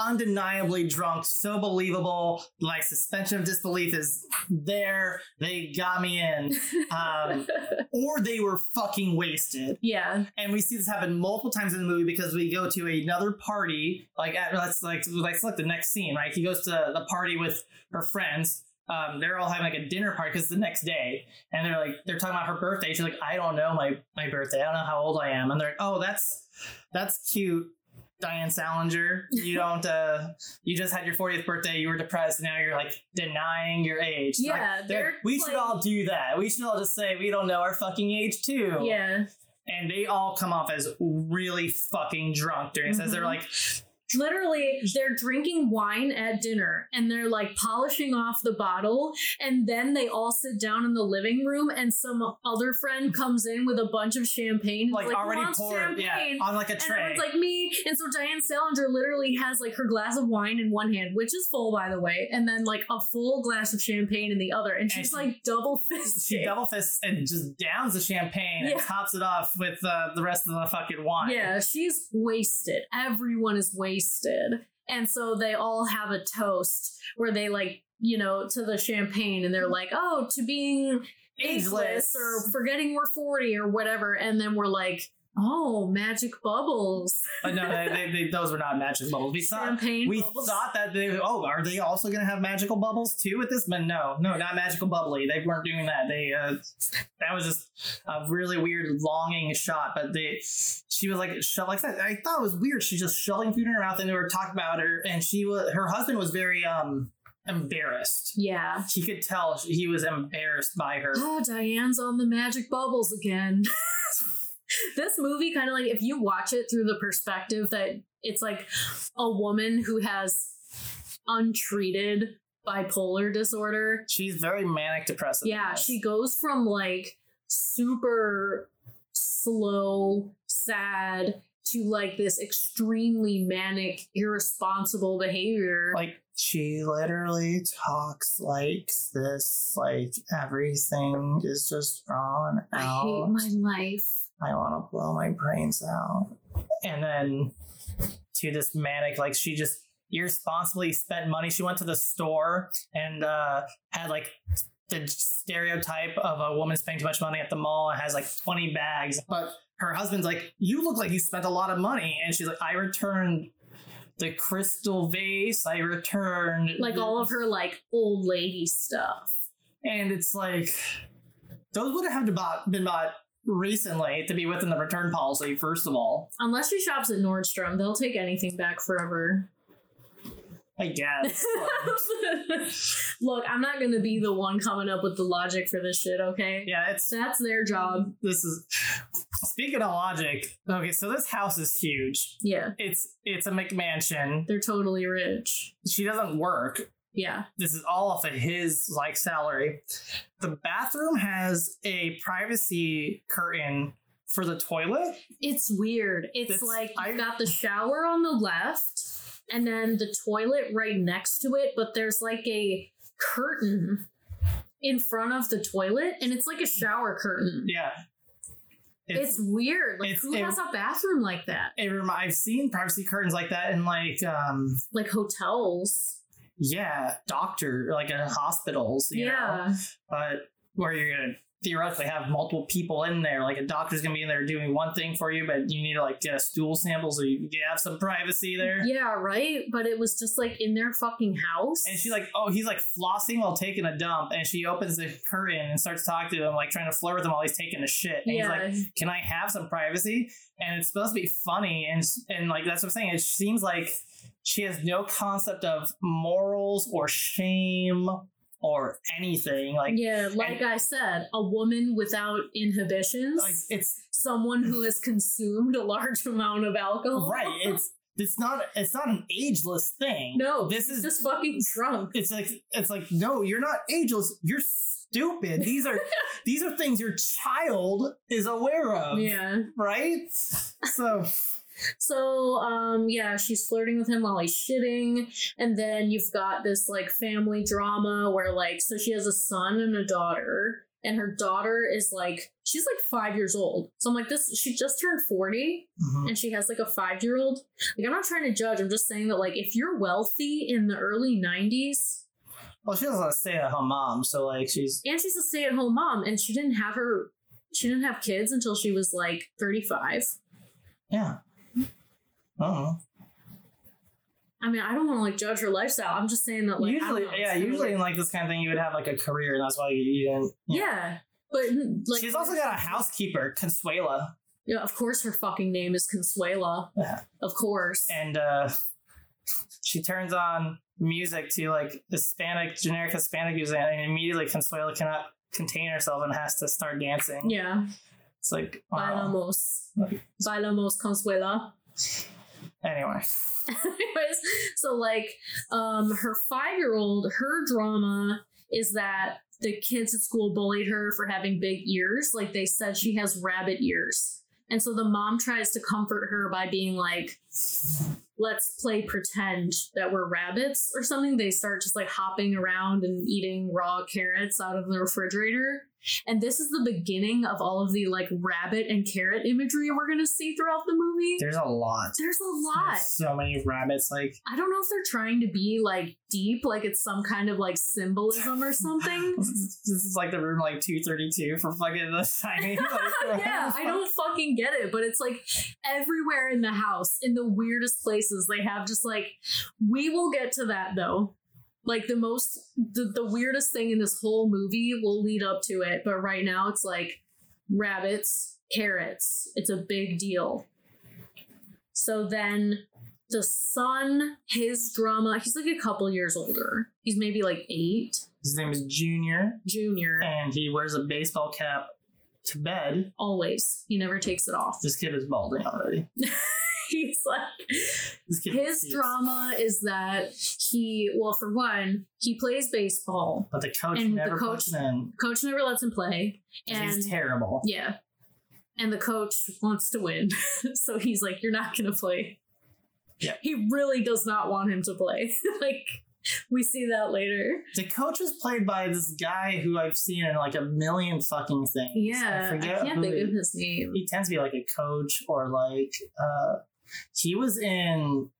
undeniably drunk, so believable, like suspension of disbelief is there, they got me in, or they were fucking wasted. Yeah. And we see this happen multiple times in the movie because we go to another party, let's look the next scene, right? He goes to the party with her friends. They're all having like a dinner party because it's the next day. And they're talking about her birthday. She's like, I don't know my birthday. I don't know how old I am. And they're like, oh, that's cute. Diane Salinger, you don't, you just had your 40th birthday, you were depressed, and now you're like denying your age. Yeah. We should all do that. We should all just say, we don't know our fucking age too. Yeah. And they all come off as really fucking drunk during this. Mm-hmm. They're like, literally, they're drinking wine at dinner and they're like polishing off the bottle. And then they all sit down in the living room and some other friend comes in with a bunch of champagne. Like already poured on like a tray. And everyone's like me. And so Diane Salinger literally has like her glass of wine in one hand, which is full, by the way. And then like a full glass of champagne in the other. And she's like double fisted. She double fists and just downs the champagne and tops it off with the rest of the fucking wine. Yeah, she's wasted. Everyone is wasted. And so they all have a toast where they like, you know, to the champagne and they're like, oh, to being ageless or forgetting we're 40 or whatever. And then we're like, oh, magic bubbles. But no, those were not magic bubbles. We thought that are they also going to have magical bubbles too with this? But no, not magical bubbly. They weren't doing that. That was just a really weird longing shot. But she was like that. I thought it was weird. She's just shoveling food in her mouth, and they were talking about her. And her husband was very embarrassed. Yeah, he could tell he was embarrassed by her. Oh, Diane's on the magic bubbles again. This movie kind of like, if you watch it through the perspective that it's like a woman who has untreated bipolar disorder. She's very manic depressive. Yeah, she goes from like super slow, sad to like this extremely manic, irresponsible behavior. Like she literally talks like this, like everything is just drawn out. I hate my life. I want to blow my brains out. And then to this manic, like she just irresponsibly spent money. She went to the store and had like the stereotype of a woman spending too much money at the mall and has like 20 bags. But her husband's like, you look like you spent a lot of money. And she's like, I returned the crystal vase. I returned like all of her like old lady stuff. And it's like, those would have been bought recently to be within the return policy, first of all. Unless she shops at Nordstrom, they'll take anything back forever, I guess. Look, I'm not going to be the one coming up with the logic for this shit, okay? Yeah, that's their job. This is... Speaking of logic, okay, so this house is huge. Yeah. It's a McMansion. They're totally rich. She doesn't work. Yeah. This is all off of his, like, salary. The bathroom has a privacy curtain for the toilet. It's weird. It's like I've got the shower on the left and then the toilet right next to it, but there's like a curtain in front of the toilet and it's like a shower curtain. Yeah. It's weird. Like, who has a bathroom like that? I've seen privacy curtains like that in, like hotels. Yeah, doctor, like in hospitals, you know? But where you're going to theoretically have multiple people in there. Like a doctor's going to be in there doing one thing for you, but you need to like get a stool sample so you can have some privacy there. Yeah, right? But it was just like in their fucking house. And she's like, oh, he's like flossing while taking a dump. And she opens the curtain and starts talking to him, like trying to flirt with him while he's taking a shit. And he's like, can I have some privacy? And it's supposed to be funny. And like, that's what I'm saying. It seems like she has no concept of morals or shame or anything. Like, yeah, like I said, a woman without inhibitions. Like, it's someone who has consumed a large amount of alcohol. Right. It's not an ageless thing. No, this is just fucking drunk. It's like no, you're not ageless. You're stupid. These are things your child is aware of. Yeah. Right. So, she's flirting with him while he's shitting. And then you've got this like family drama where like, so she has a son and a daughter, and her daughter is like, she's like 5 years old. So I'm like, she just turned 40 and she has like a 5-year-old. Like, I'm not trying to judge. I'm just saying that like, if you're wealthy in the early 90s. Well, she was a stay-at-home mom. So like she's a stay-at-home mom, and she didn't have kids until she was like 35. Yeah. Oh, I mean, I don't want to like judge her lifestyle. I'm just saying that like usually in like this kind of thing, you would have like a career, and that's why you didn't. Yeah, but like she's also got a housekeeper, Consuela. Yeah, of course, her fucking name is Consuela. Yeah, of course. And she turns on music to like generic Hispanic music, and immediately Consuela cannot contain herself and has to start dancing. Yeah, it's like bailamos, Consuela. Anyways, so like her 5-year-old, her drama is that the kids at school bullied her for having big ears. Like, they said she has rabbit ears. And so the mom tries to comfort her by being like, let's play pretend that we're rabbits or something. They start just like hopping around and eating raw carrots out of the refrigerator. And this is the beginning of all of the like rabbit and carrot imagery we're going to see throughout the movie. There's a lot. There's so many rabbits. Like, I don't know if they're trying to be like deep, like it's some kind of like symbolism or something. This is like the room like 232 for fucking the signing. Yeah, I don't fucking get it, but it's like everywhere in the house, in the weirdest places. They have just like, we will get to that though. Like the weirdest thing in this whole movie will lead up to it. But right now it's like rabbits, carrots. It's a big deal. So then the son, his drama, he's like a couple years older. He's maybe like 8. His name is Junior. And he wears a baseball cap to bed. Always. He never takes it off. This kid is balding already. He's like, his drama is that he plays baseball. But the coach never puts him in. Coach never lets him play. And he's terrible. Yeah. And the coach wants to win. So he's like, you're not going to play. Yeah. He really does not want him to play. Like, we see that later. The coach is played by this guy who I've seen in like a million fucking things. Yeah. I can't think of his name. He tends to be like a coach or like, he was he in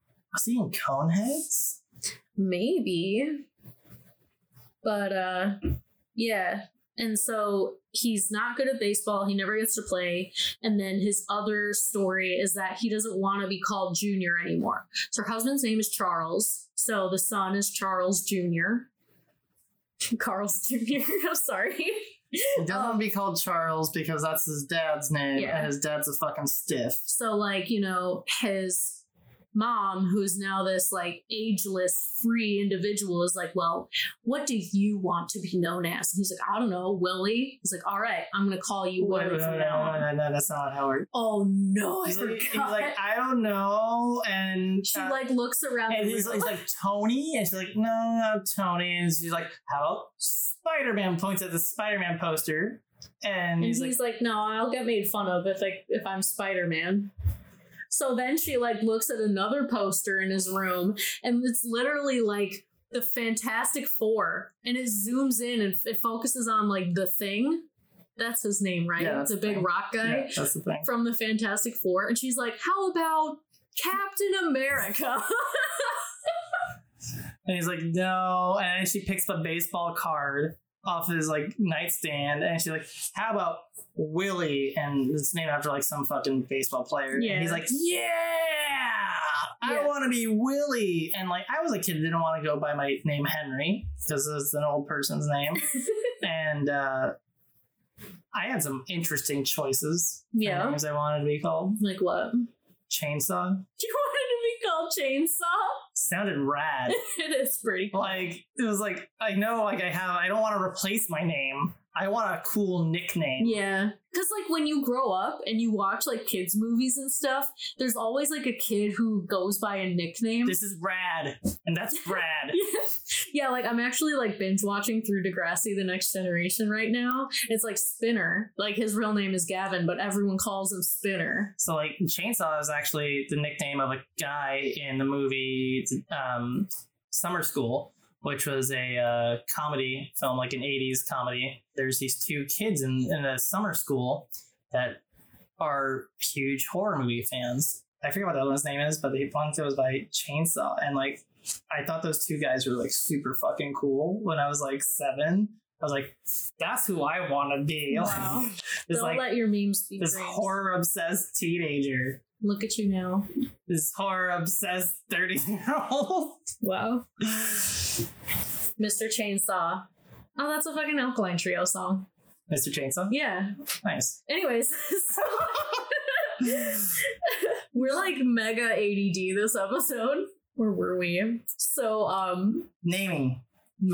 Coneheads? Maybe. But, yeah. And so he's not good at baseball. He never gets to play. And then his other story is that he doesn't want to be called Junior anymore. So her husband's name is Charles. So the son is Charles Jr. Carl's Jr. I'm sorry. He doesn't want to be called Charles because that's his dad's name, yeah. And his dad's a fucking stiff. So, like, you know, his mom, who's now this, like, ageless, free individual, is like, well, what do you want to be known as? And he's like, I don't know, Willie. He's like, all right, I'm going to call you Willie from now on. No, that's not how it works. Oh, no, he's like, I don't know. And she, like, looks around. And he's like, Tony? And she's like, no, Tony. And she's like, how about Spider-Man? Points at the Spider-Man poster, and he's like, no, I'll get made fun of if I'm Spider-Man. So then she like looks at another poster in his room, and it's literally like the Fantastic Four, and it zooms in and it focuses on like the Thing. That's his name, right? Yeah, it's a big rock guy. Yeah, that's the Thing from the Fantastic Four. And she's like, how about Captain America? And he's like, no. And she picks the baseball card off his like nightstand, and she's like, "How about Willie?" And it's named after like some fucking baseball player. Yeah. And he's like, "Yeah, I want to be Willie." And like, I was a kid that didn't want to go by my name Henry because it's an old person's name, and I had some interesting choices. Yeah, for names I wanted to be called. Like what? Chainsaw. You wanted to be called Chainsaw? Sounded rad. It is pretty cool. Like, it was like, I know, like, I don't want to replace my name. I want a cool nickname. Yeah. Because, like, when you grow up and you watch, like, kids' movies and stuff, there's always, like, a kid who goes by a nickname. This is rad. And that's rad. Yeah, like, I'm actually, like, binge-watching through Degrassi, The Next Generation right now. It's, like, Spinner. Like, his real name is Gavin, but everyone calls him Spinner. So, like, Chainsaw is actually the nickname of a guy in the movie Summer School, which was a comedy film, like an 80s comedy. There's these two kids in a summer school that are huge horror movie fans. I forget what the other one's name is, but the one that was by Chainsaw. And like, I thought those two guys were like super fucking cool when I was like 7. I was like, that's who I want to be. Wow. Don't like, let your memes be this great. Horror-obsessed teenager. Look at you now. This horror-obsessed 30-year-old. Wow. Mr. Chainsaw. Oh, that's a fucking Alkaline Trio song. Mr. Chainsaw? Yeah. Nice. Anyways. So we're like mega ADD this episode. Where were we? So, naming. He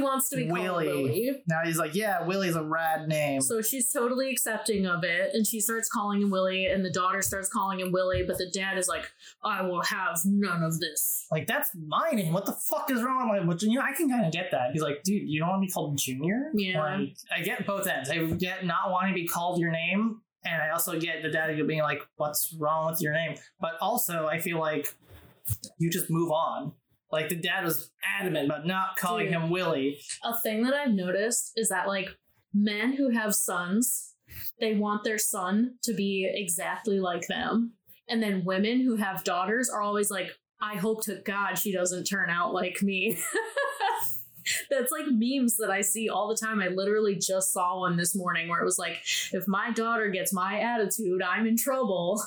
wants to be called Willie. Now he's like, yeah, Willie's a rad name. So she's totally accepting of it, and she starts calling him Willie, and the daughter starts calling him Willie, but the dad is like, I will have none of this. Like, that's my name. What the fuck is wrong with you? I can kind of get that. He's like, dude, you don't want to be called Junior? Yeah. Like, I get both ends. I get not wanting to be called your name, and I also get the dad being like, what's wrong with your name? But also, I feel like you just move on. Like, the dad was adamant about not calling him Willie. A thing that I've noticed is that, like, men who have sons, they want their son to be exactly like them. And then women who have daughters are always like, I hope to God she doesn't turn out like me. That's, like, memes that I see all the time. I literally just saw one this morning where it was like, if my daughter gets my attitude, I'm in trouble.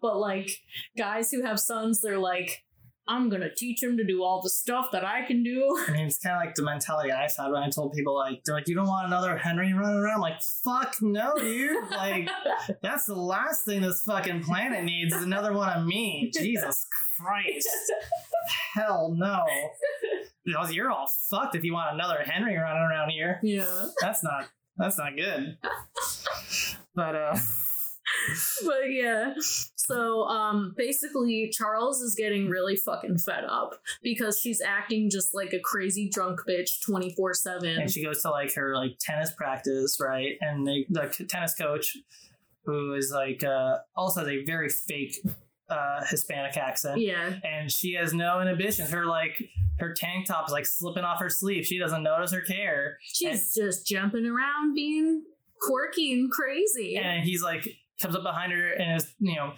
But, like, guys who have sons, they're like, I'm going to teach him to do all the stuff that I can do. I mean, it's kind of like the mentality I had when I told people, like, they're like, you don't want another Henry running around? I'm like, fuck no, dude. Like, that's the last thing this fucking planet needs is another one of me. Jesus Christ. Hell no. You're all fucked if you want another Henry running around here. Yeah. That's not good. But yeah. So, basically, Charles is getting really fucking fed up because she's acting just like a crazy drunk bitch 24/7. And she goes to, like, her, like, tennis practice, right? And the tennis coach, who is, like, also has a very fake Hispanic accent. Yeah. And she has no inhibition. Her tank top is, like, slipping off her sleeve. She doesn't notice or care. She's just jumping around being quirky and crazy. And he's, like, comes up behind her and is, you know,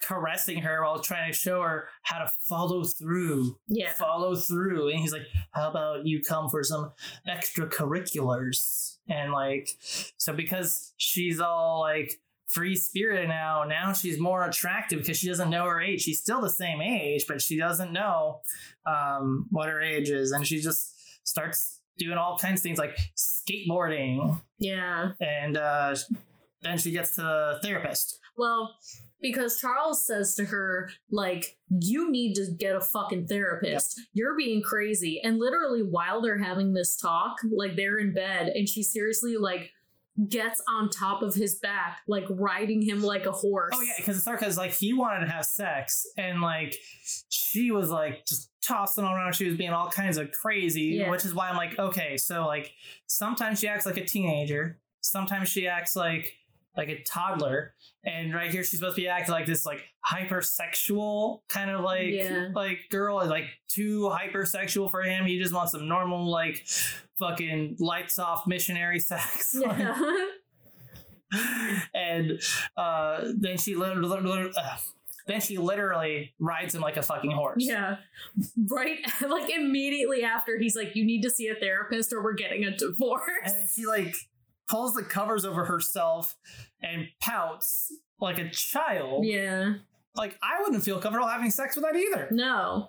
caressing her while trying to show her how to follow through. Yeah. Follow through. And he's like, how about you come for some extracurriculars? And like, so because she's all like free spirit now she's more attractive because she doesn't know her age. She's still the same age, but she doesn't know what her age is. And she just starts doing all kinds of things like skateboarding. Yeah. And then she gets to the therapist. Well, because Charles says to her, like, you need to get a fucking therapist. Yep. You're being crazy. And literally while they're having this talk, like, they're in bed and she seriously, like, gets on top of his back, like, riding him like a horse. Oh, yeah, because like, he wanted to have sex. And, like, she was, like, just tossing around. She was being all kinds of crazy, which is why I'm like, okay, so, like, sometimes she acts like a teenager. Sometimes she acts like a toddler, and right here she's supposed to be acting like this, like, hypersexual kind of like girl is like too hypersexual for him. He just wants some normal, like, fucking lights off missionary sex. Yeah. And then she Then she literally rides him like a fucking horse. Yeah. Right. Like immediately after he's like, you need to see a therapist or we're getting a divorce. And she like pulls the covers over herself and pouts like a child. Yeah. Like I wouldn't feel comfortable having sex with that either. No.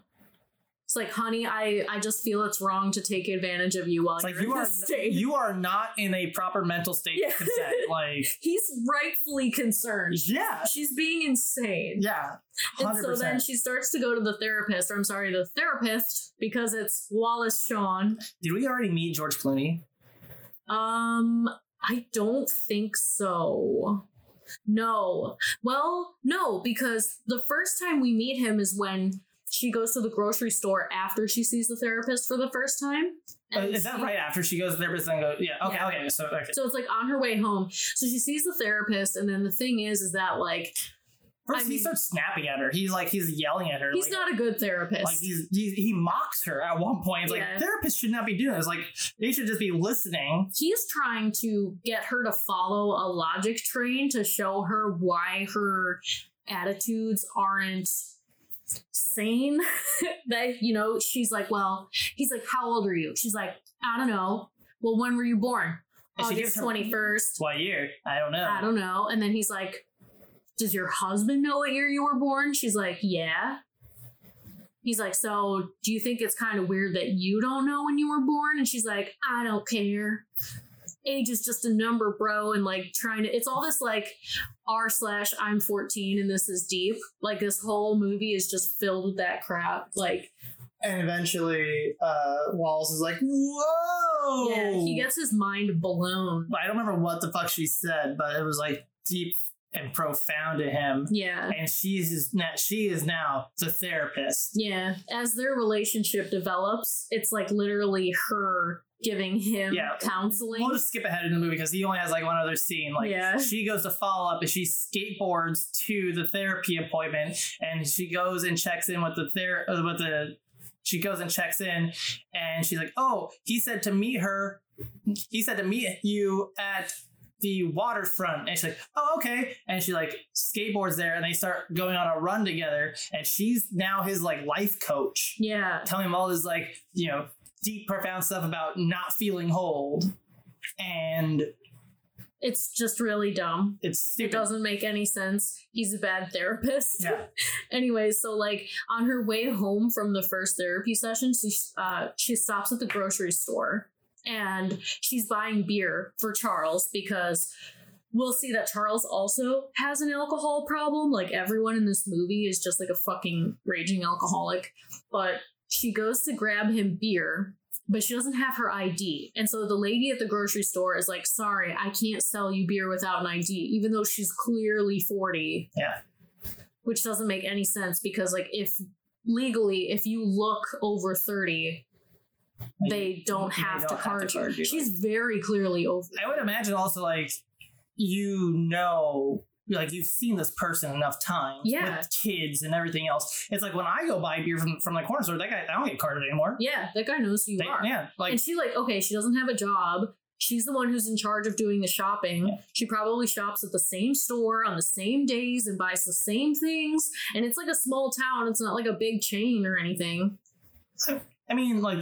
It's like, honey, I just feel it's wrong to take advantage of you while it's you're like, in this state. You are not in a proper mental state of consent. Like, he's rightfully concerned. Yeah. She's being insane. Yeah. 100%. And so then she starts to go to the therapist, because it's Wallace Shawn. Did we already meet George Clooney? I don't think so. No. Well, no, because the first time we meet him is when she goes to the grocery store after she sees the therapist for the first time. Is that right after she goes to the therapist and goes, yeah, okay, yeah. Okay. So it's like on her way home. So she sees the therapist, and then the thing is that like... First, he starts snapping at her. He's yelling at her. He's like, not a good therapist. Like he mocks her at one point. It's like, therapists should not be doing this. Like, they should just be listening. He's trying to get her to follow a logic train to show her why her attitudes aren't... sane. That, you know, she's like, well, he's like, how old are you? She's like, I don't know. Well, when were you born? August 21st. What year? I don't know. And then he's like, does your husband know what year you were born? She's like, yeah. He's like, so do you think it's kind of weird that you don't know when you were born? And she's like, I don't care. Age is just a number, bro. And like trying to, it's all this like r/ I'm 14 and this is deep. Like this whole movie is just filled with that crap. Like, and eventually Wallace is like, whoa. Yeah, he gets his mind blown. I don't remember what the fuck she said, but it was like deep and profound to him. Yeah. And she is now the therapist. Yeah. As their relationship develops, it's like literally her giving him counseling. We'll just skip ahead in the movie because he only has like one other scene. Like she goes to follow up and she skateboards to the therapy appointment, and she goes and checks in with she goes and checks in, and she's like, oh, he said to meet you at the waterfront. And she's like, oh, okay. And she like skateboards there, and they start going on a run together, and she's now his like life coach. Yeah. Telling him all this like, you know, deep, profound stuff about not feeling whole, and it's just really dumb. It's stupid. It doesn't make any sense. He's a bad therapist. Yeah. Anyway, so like on her way home from the first therapy session, she stops at the grocery store, and she's buying beer for Charles, because we'll see that Charles also has an alcohol problem. Like everyone in this movie is just like a fucking raging alcoholic, but she goes to grab him beer, but she doesn't have her ID. And so the lady at the grocery store is like, sorry, I can't sell you beer without an ID, even though she's clearly 40. Yeah. Which doesn't make any sense, because like if you look over 30, they don't have to card you. She's very clearly over. I would imagine also like, you know, like you've seen this person enough times with kids and everything else. It's like when I go buy beer from the corner store, that guy, I don't get carded anymore. Yeah, that guy knows who you are. Yeah, like, and she like, okay, she doesn't have a job. She's the one who's in charge of doing the shopping. Yeah. She probably shops at the same store on the same days and buys the same things. And it's like a small town. It's not like a big chain or anything. I mean, like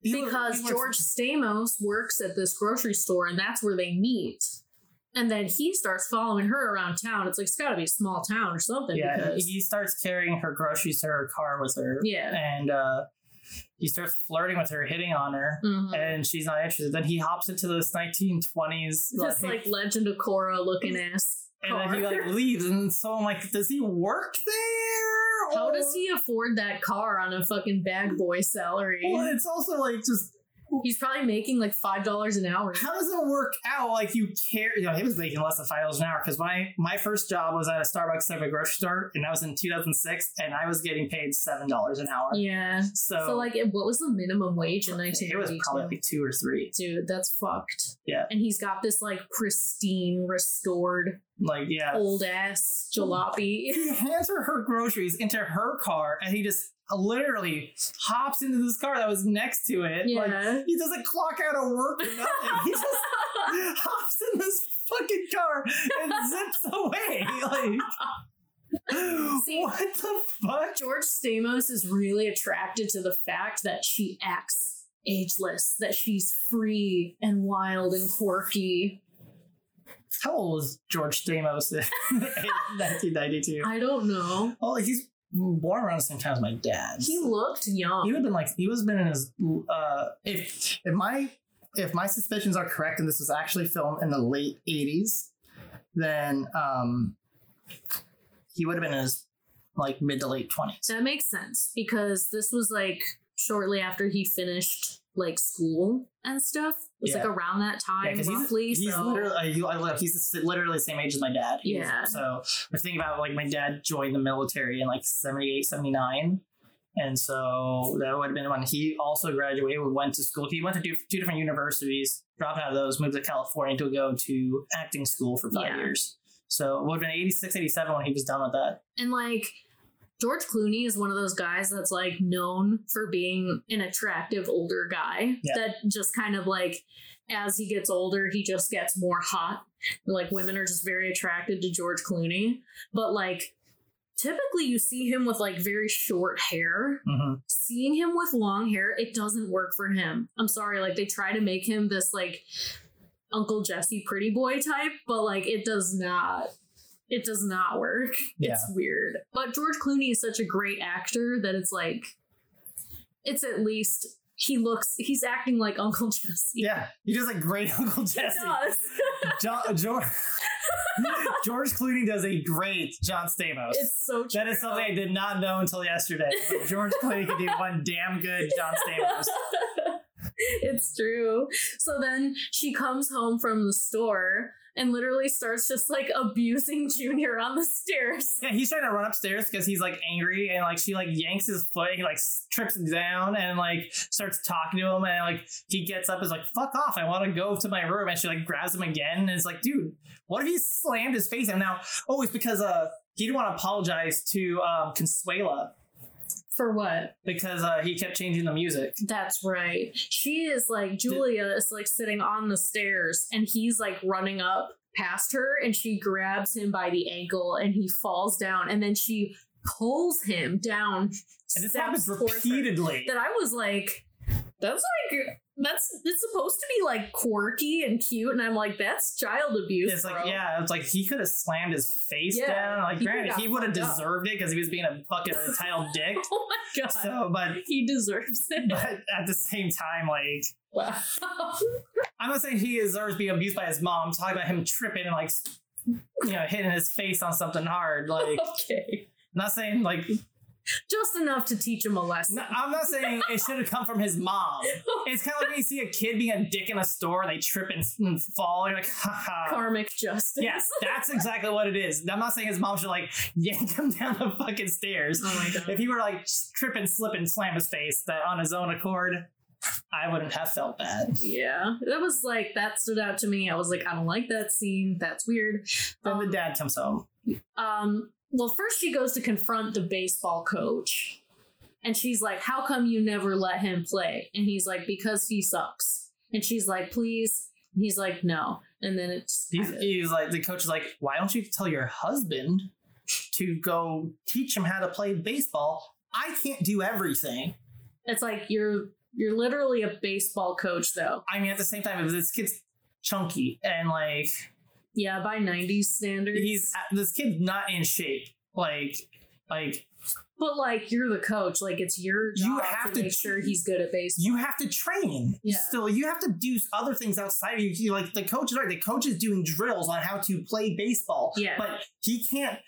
because George Stamos works at this grocery store, and that's where they meet. And then he starts following her around town. It's like, it's got to be a small town or something. Yeah, because he starts carrying her groceries to her car with her. Yeah. And he starts flirting with her, hitting on her, and she's not interested. Then he hops into this 1920s. This like Legend of Korra looking ass car. And then he like leaves. And so I'm like, does he work there? How does he afford that car on a fucking bag boy salary? Well, it's also like just... He's probably making like $5 an hour. How does it work out? Like you care, you know, he was making less than $5 an hour, because my first job was at a Starbucks at a grocery store, and that was in 2006, and I was getting paid $7 an hour. Yeah. So like, what was the minimum wage in 1982? It was probably like 2 or 3. Dude, that's fucked. Yeah. And he's got this like pristine, restored, like old ass jalopy. He hands her groceries into her car, and he just literally hops into this car that was next to it. Yeah. Like, he doesn't clock out of work or nothing. He just hops in this fucking car and zips away. Like, See, what the fuck? George Stamos is really attracted to the fact that she acts ageless, that she's free and wild and quirky. How old was George Stamos in 1992? I don't know. Oh, he's born around the same time as my dad. He looked young. He would have been like, he was been in his, if my suspicions are correct, and this was actually filmed in the late 80s, then he would have been in his like mid to late 20s. That makes sense, because this was like shortly after he finished like school and stuff. It's like around that time, roughly. He's literally the same age as my dad. Yeah. So I think about like my dad joined the military in like 78, 79. And so that would have been when he also graduated, went to school. He went to two different universities, dropped out of those, moved to California to go to acting school for 5 years. So it would have been 86, 87 when he was done with that. And like George Clooney is one of those guys that's like known for being an attractive older guy that just kind of like, as he gets older, he just gets more hot. Like women are just very attracted to George Clooney. But like typically you see him with like very short hair. Mm-hmm. Seeing him with long hair, it doesn't work for him. I'm sorry. Like they try to make him this like Uncle Jesse pretty boy type, but like it does not work. Yeah. It's weird. But George Clooney is such a great actor that it's like, it's at least he's acting like Uncle Jesse. Yeah, he does a great Uncle Jesse. He does. George Clooney does a great John Stamos. It's so true. That is something I did not know until yesterday. But George Clooney can do one damn good John Stamos. It's true. So then she comes home from the store and literally starts just like abusing Junior on the stairs. Yeah, he's trying to run upstairs because he's like angry, and like she like yanks his foot, and he like trips him down and like starts talking to him, and like he gets up and is like, fuck off, I want to go to my room. And she like grabs him again, and it's like, dude, what if he slammed his face? And now, oh, it's because he didn't want to apologize to Consuela. For what? Because he kept changing the music. That's right. She is like, Julia is like sitting on the stairs, and he's like running up past her, and she grabs him by the ankle, and he falls down, and then she pulls him down. And this happens repeatedly. That I was like, it's supposed to be like quirky and cute, and I'm like, that's child abuse. It's like, bro. Yeah, it's like he could have slammed his face down. Like, granted, he would have deserved it because he was being a fucking entitled dick. Oh my god! So, but he deserves it. But at the same time, like, wow. I'm not saying he deserves being abused by his mom. I'm talking about him tripping and like, you know, hitting his face on something hard. Like, okay, I'm not saying like. Just enough to teach him a lesson. No, I'm not saying it should have come from his mom. It's kind of like when you see a kid being a dick in a store and they trip and fall. You're like, haha. Karmic justice. Yes, that's exactly what it is. I'm not saying his mom should like yank him down the fucking stairs. Oh my god. If he were like trip and slip and slam his face that on his own accord, I wouldn't have felt bad. Yeah, that was like, that stood out to me. I was like, I don't like that scene. That's weird. Then the dad comes home. Well, first she goes to confront the baseball coach, and she's like, how come you never let him play? And he's like, because he sucks. And she's like, please. And he's like, no. And then it's... He's like, the coach is like, why don't you tell your husband to go teach him how to play baseball? I can't do everything. It's like, you're literally a baseball coach, though. I mean, at the same time, this kid's chunky and like... Yeah, by 90s standards. This kid's not in shape. Like. But like, you're the coach. Like, it's your job to make sure he's good at baseball. You have to train. Yeah. Still, you have to do other things outside of you. Like, the coach is right. The coach is doing drills on how to play baseball. Yeah. But he can't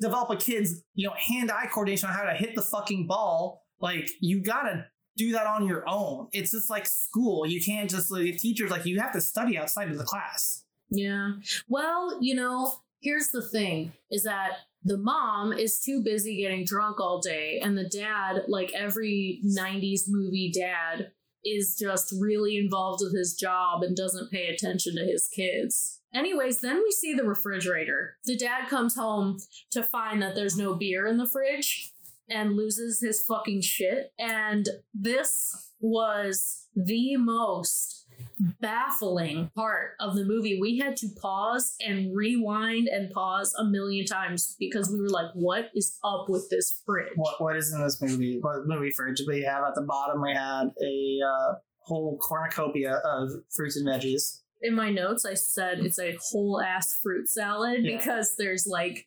develop a kid's, you know, hand-eye coordination on how to hit the fucking ball. Like, you gotta do that on your own. It's just like school. You can't just, like, teachers, like, you have to study outside of the class. Yeah. Well, you know, here's the thing, is that the mom is too busy getting drunk all day, and the dad, like every 90s movie dad, is just really involved with his job and doesn't pay attention to his kids. Anyways, then we see the refrigerator. The dad comes home to find that there's no beer in the fridge and loses his fucking shit. And this was the most baffling part of the movie. We had to pause and rewind and pause a million times because we were like, what is up with this fridge? What is in this movie? Well, movie fridge. We have at the bottom, we had a whole cornucopia of fruits and veggies. In my notes, I said it's a whole ass fruit salad because there's like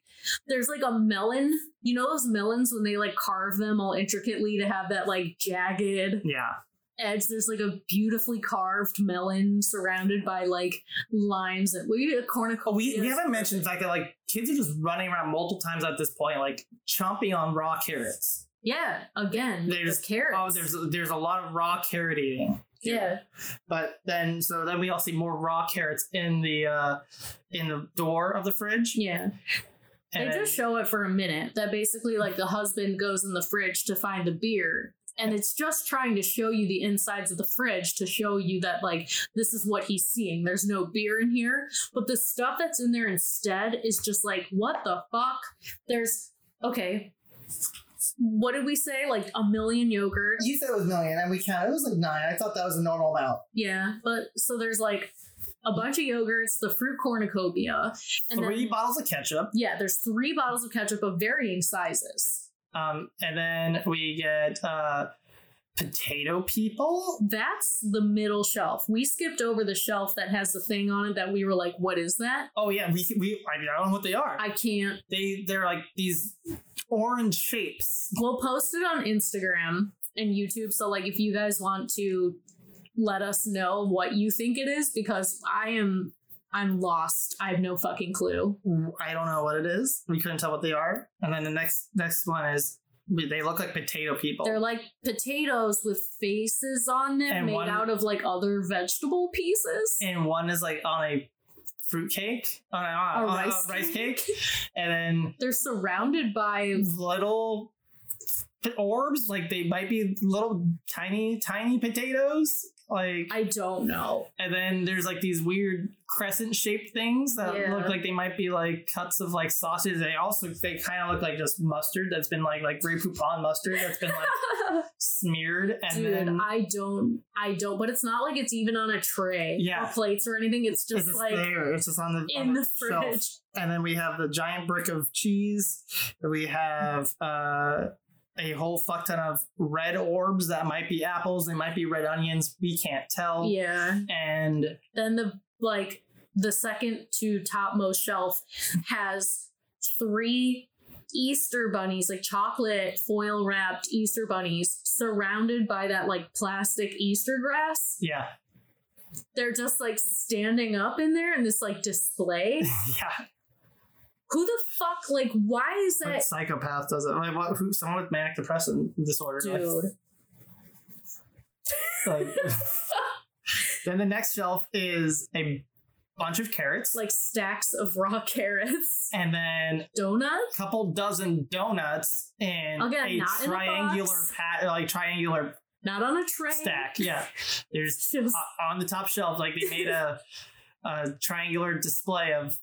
a melon. You know those melons when they like carve them all intricately to have that like jagged edge? There's like a beautifully carved melon surrounded by like limes and a cornucopia. We haven't mentioned the fact that like kids are just running around multiple times at this point, like chomping on raw carrots. Yeah, again, there's carrots. Oh, there's a lot of raw carrot eating. Yeah, but then we all see more raw carrots in the door of the fridge. Yeah, and they just show it for a minute. That basically, like, the husband goes in the fridge to find a beer, and it's just trying to show you the insides of the fridge to show you that, like, this is what he's seeing. There's no beer in here, but the stuff that's in there instead is just like, what the fuck? There's okay. What did we say? Like a million yogurts? You said it was a million, and we counted. It was like 9. I thought that was a normal amount. Yeah, but so there's like a bunch of yogurts, the fruit cornucopia, and 3 bottles of ketchup. Yeah, there's 3 bottles of ketchup of varying sizes. And then we get potato people. That's the middle shelf. We skipped over the shelf that has the thing on it that we were like, what is that? Oh yeah, we I mean, I don't know what they are. I can't. They're like these orange shapes. We'll post it on Instagram and YouTube, so like if you guys want to let us know what you think it is, because I'm lost. I have no fucking clue. I don't know what it is. We couldn't tell what they are. And then the next one is, they look like potato people. They're like potatoes with faces on them and made out of like other vegetable pieces. And one is like on a fruit cake, on a rice cake. And then they're surrounded by little orbs. Like they might be little tiny potatoes. Like, I don't know. And then there's like these weird crescent shaped things that look like they might be like cuts of like sausage. They kind of look like just mustard that's been like Grey Poupon mustard that's been like smeared. And dude, then I don't. But it's not like it's even on a tray or plates or anything. It's just like there. It's just on the shelf. Fridge. And then we have the giant brick of cheese. We have a whole fuck ton of red orbs that might be apples, they might be red onions, we can't tell. Yeah. And then the second to topmost shelf has 3 Easter bunnies, like chocolate foil wrapped Easter bunnies, surrounded by that like plastic Easter grass. Yeah. They're just like standing up in there in this like display. Yeah. Who the fuck, like, why is that? What psychopath does it? Like, someone with manic depressive disorder. Dude. Like Then the next shelf is a bunch of carrots. Like stacks of raw carrots. And then donuts? A couple dozen donuts and a triangular triangular. Not on a tray. Stack, yeah. There's just on the top shelf, like they made a triangular display of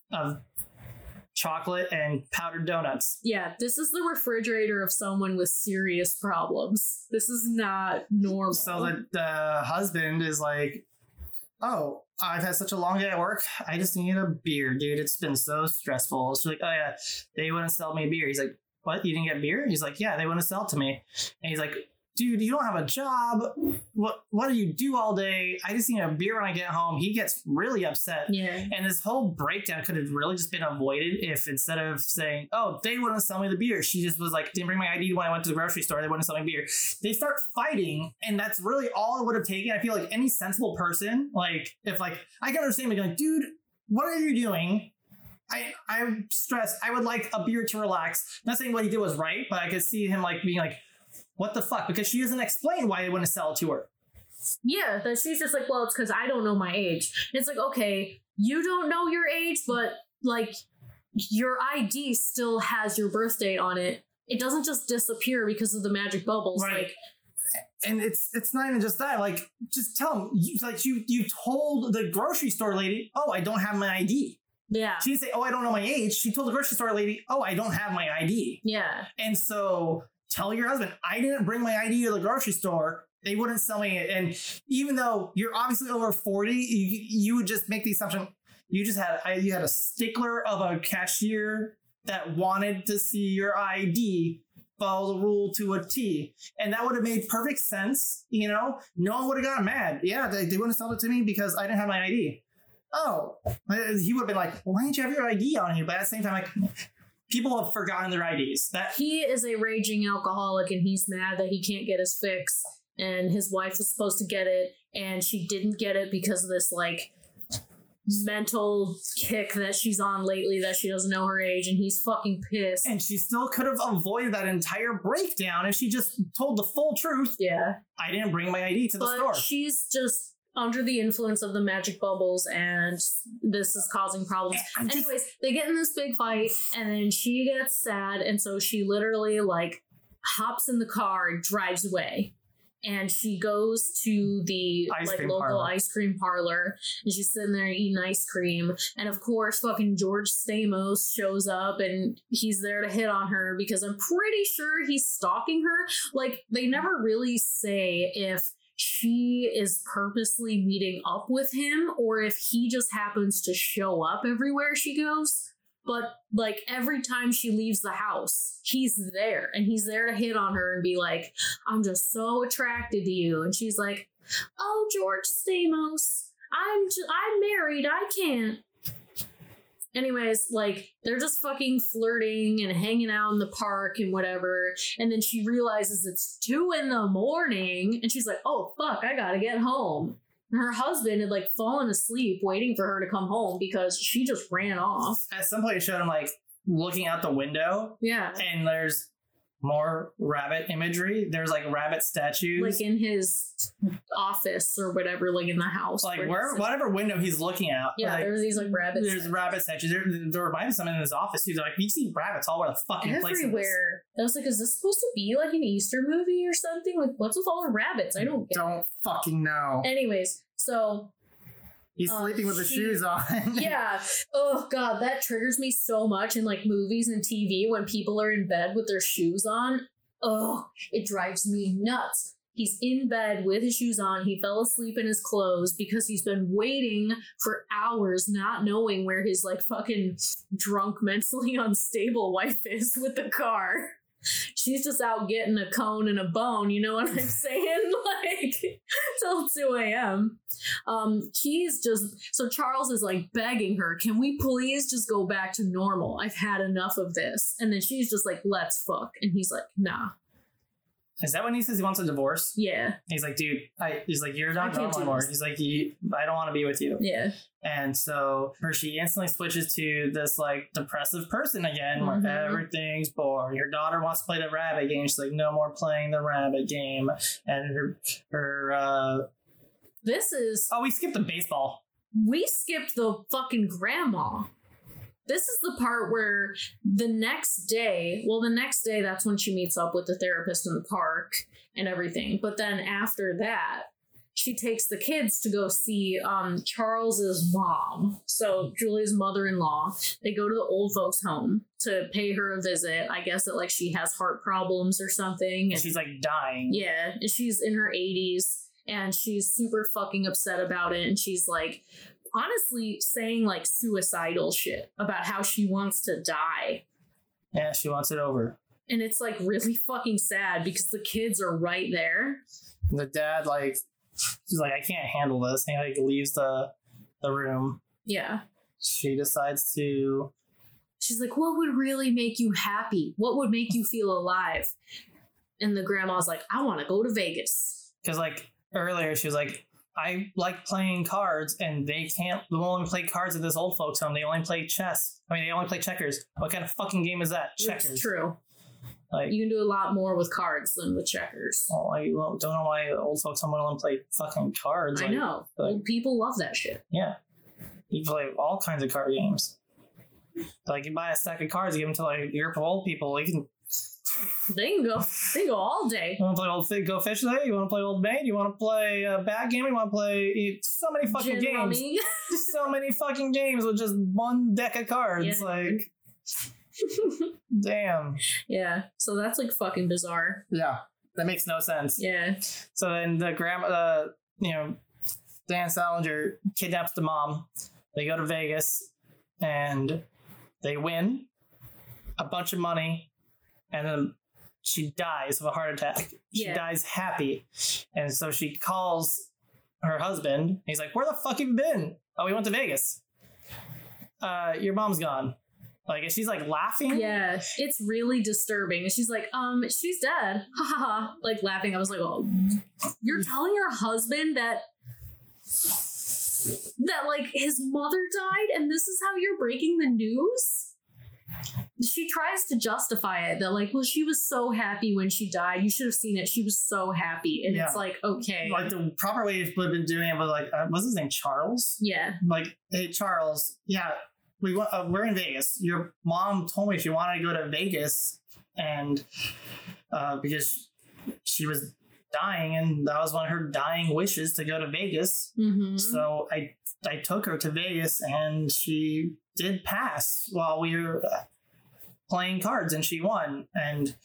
chocolate and powdered donuts. Yeah, this is the refrigerator of someone with serious problems. This is not normal. So the husband is like, oh, I've had such a long day at work. I just need a beer, dude. It's been so stressful. She's like, oh yeah, they wouldn't sell me beer. He's like, what? You didn't get beer? He's like, yeah, they wouldn't sell it to me. And he's like, dude, you don't have a job. What do you do all day? I just need a beer when I get home. He gets really upset. Yeah. And this whole breakdown could have really just been avoided if, instead of saying, oh, they wouldn't sell me the beer, she just was like, didn't bring my ID when I went to the grocery store. They wouldn't sell me beer. They start fighting, and that's really all it would have taken. I feel like any sensible person, like, if like, I can understand me going, dude, what are you doing? I'm stressed. I would like a beer to relax. Not saying what he did was right, but I could see him like being like, what the fuck? Because she doesn't explain why they want to sell it to her. Yeah, that she's just like, well, it's because I don't know my age. And it's like, okay, you don't know your age, but like your ID still has your birth date on it. It doesn't just disappear because of the magic bubbles. Right. Like, and it's not even just that. Like, just tell them. You told the grocery store lady, oh, I don't have my ID. Yeah. She didn't say, oh, I don't know my age. She told the grocery store lady, oh, I don't have my ID. Yeah. And so tell your husband, I didn't bring my ID to the grocery store. They wouldn't sell me it. And even though you're obviously over 40, you would just make the assumption you just had a stickler of a cashier that wanted to see your ID, follow the rule to a T. And that would have made perfect sense. You know, no one would have gotten mad. Yeah, they wouldn't have sold it to me because I didn't have my ID. Oh, he would have been like, why didn't you have your ID on you? But at the same time, like, people have forgotten their IDs. He is a raging alcoholic and he's mad that he can't get his fix. And his wife was supposed to get it, and she didn't get it because of this, like, mental kick that she's on lately that she doesn't know her age, and he's fucking pissed. And she still could have avoided that entire breakdown if she just told the full truth. Yeah. I didn't bring my ID to the store. But she's just under the influence of the magic bubbles, and this is causing problems. Anyways, they get in this big fight, and then she gets sad, and so she literally, like, hops in the car and drives away. And she goes to the ice cream parlor, and she's sitting there eating ice cream. And of course, fucking George Stamos shows up, and he's there to hit on her because I'm pretty sure he's stalking her. Like, they never really say if she is purposely meeting up with him or if he just happens to show up everywhere she goes. But, like, every time she leaves the house, he's there. And he's there to hit on her and be like, I'm just so attracted to you. And she's like, oh, George Stamos, I'm married. I can't. Anyways, like, they're just fucking flirting and hanging out in the park and whatever. And then she realizes it's 2 a.m. and she's like, oh, fuck, I gotta get home. And her husband had, like, fallen asleep waiting for her to come home because she just ran off. At some point, it showed him, like, looking out the window. Yeah. And there's more rabbit imagery. There's, like, rabbit statues. Like, in his office or whatever, like, in the house. Like, whatever window he's looking out. Yeah, like, there's these, like, rabbit statues. There's rabbit statues. There reminds me of something in his office, too. They're like, you see rabbits all over the fucking place. Everywhere. I was like, is this supposed to be, like, an Easter movie or something? Like, what's with all the rabbits? I don't get it. Don't fucking know. Anyways, so... He's sleeping with his shoes on. Yeah. Oh, God, that triggers me so much in, like, movies and TV when people are in bed with their shoes on. Oh, it drives me nuts. He's in bed with his shoes on. He fell asleep in his clothes because he's been waiting for hours not knowing where his, like, fucking drunk, mentally unstable wife is with the car. She's just out getting a cone and a bone, you know what I'm saying? Like, till 2 a.m. Charles is, like, begging her, can we please just go back to normal? I've had enough of this. And then she's just like, let's fuck. And he's like, nah. Is that when he says he wants a divorce? Yeah. And he's like, dude, he's like, you're not normal anymore. He's like, I don't want to be with you. Yeah. And so she instantly switches to this, like, depressive person again, mm-hmm. where everything's boring. Your daughter wants to play the rabbit game. She's like, no more playing the rabbit game. And we skipped the baseball. We skipped the fucking grandma. This is the part where the next day, that's when she meets up with the therapist in the park and everything. But then after that, she takes the kids to go see Charles's mom. So Julie's mother-in-law, they go to the old folks home to pay her a visit. I guess that, like, she has heart problems or something. And she's, like, dying. Yeah. And she's in her 80s and she's super fucking upset about it. And she's like, honestly saying, like, suicidal shit about how she wants to die. Yeah, she wants it over. And it's, like, really fucking sad because the kids are right there. The dad, like, she's like, I can't handle this. And he, like, leaves the room. Yeah. She decides to... She's like, what would really make you happy? What would make you feel alive? And the grandma's like, I want to go to Vegas. Because, like, earlier she was like, I like playing cards, and they only play cards at this old folks home. They only play chess. I mean, they only play checkers. What kind of fucking game is that? Checkers. It's true. Like, you can do a lot more with cards than with checkers. Well, I don't know why old folks home only play fucking cards. I know. Like, people love that shit. Yeah. You play all kinds of card games. Like, you buy a stack of cards, you give them to, like, your old people. You can... They can go all day. You want to play old Go Fish today? You want to play Old Maid? You want to play Bad Game? You want to play so many fucking games. So many fucking games with just one deck of cards. Yeah. Like, Damn. Yeah. So that's like fucking bizarre. Yeah. That makes no sense. Yeah. So then the grandma, Diane Salinger kidnaps the mom. They go to Vegas and they win a bunch of money, and then she dies of a heart attack. She dies happy. And so she calls her husband. He's like, where the fuck have you been? Oh, we went to Vegas. Your mom's gone. Like, she's like laughing. Yeah, it's really disturbing. And she's like, she's dead. Ha ha ha. Like laughing. I was like, oh, you're telling your husband that like his mother died, and this is how you're breaking the news? She tries to justify it that like, well, she was so happy when she died. You should have seen it. She was so happy. And it's like, okay. Like the proper way you would have been doing it was like, what's his name? Charles? Yeah. Like, hey, Charles. Yeah. We're in Vegas. Your mom told me she wanted to go to Vegas and because she was dying, and that was one of her dying wishes to go to Vegas. Mm-hmm. So I took her to Vegas, and she did pass while we were playing cards, and she won, and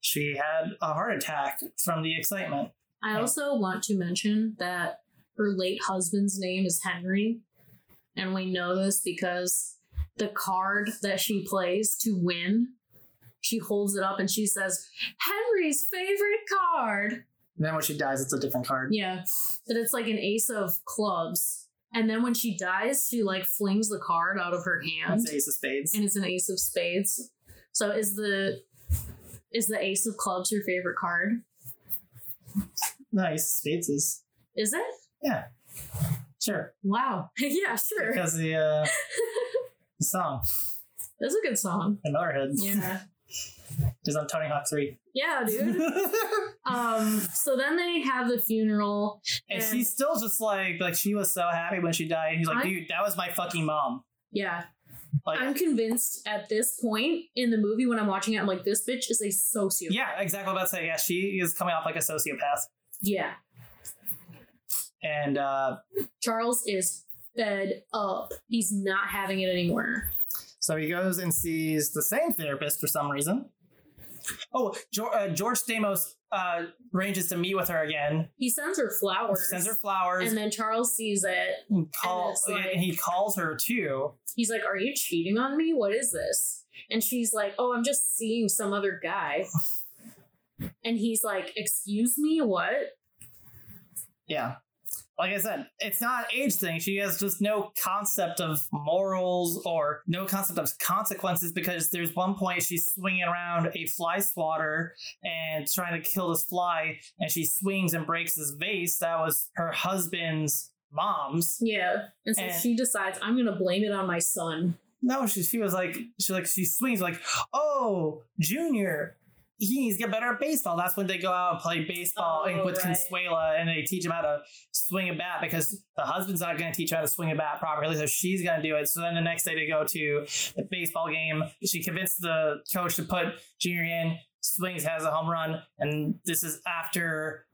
she had a heart attack from the excitement. I also want to mention that her late husband's name is Henry. And we know this because the card that she plays to win, she holds it up and she says, Henry's favorite card. And then when she dies, it's a different card. Yeah. But it's like an ace of clubs. And then when she dies, she like flings the card out of her hand. It's an ace of spades. And it's an ace of spades. So is the ace of clubs your favorite card? No, ace of spades is. Is it? Yeah. Sure. Wow. Yeah, sure. Because the song. That's a good song. In Motherhood. Yeah. It's on Tony Hawk 3. Yeah, dude. So then they have the funeral. And she's still just like she was so happy when she died. And he's like, dude, that was my fucking mom. Yeah. Like, I'm convinced at this point in the movie when I'm watching it, I'm like, this bitch is a sociopath. Yeah, exactly what I was about to say. Yeah, she is coming off like a sociopath. Yeah. And Charles is fed up. He's not having it anymore. So he goes and sees the same therapist for some reason. Oh, George Stamos arranges to meet with her again. He sends her flowers. And then Charles sees it. And he calls her too. He's like, are you cheating on me? What is this? And she's like, oh, I'm just seeing some other guy. And he's like, excuse me, what? Yeah. Like I said, it's not an age thing. She has just no concept of morals or no concept of consequences, because there's one point she's swinging around a fly swatter and trying to kill this fly, and she swings and breaks this vase that was her husband's mom's. Yeah. And so she decides, I'm going to blame it on my son. No, she swings like, oh, Junior. He needs to get better at baseball. That's when they go out and play baseball with Consuela, and they teach him how to swing a bat, because the husband's not going to teach her how to swing a bat properly, so she's going to do it. So then the next day they go to the baseball game. She convinced the coach to put Junior in, swings, has a home run, and this is after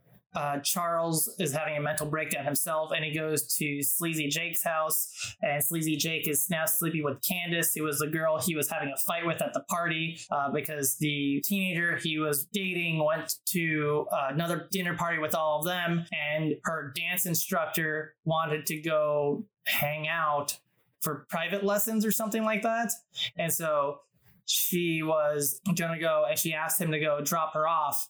Charles is having a mental breakdown himself, and he goes to Sleazy Jake's house, and Sleazy Jake is now sleeping with Candace, who was the girl he was having a fight with at the party, because the teenager he was dating went to another dinner party with all of them, and her dance instructor wanted to go hang out for private lessons or something like that, and so she was gonna go, and she asked him to go drop her off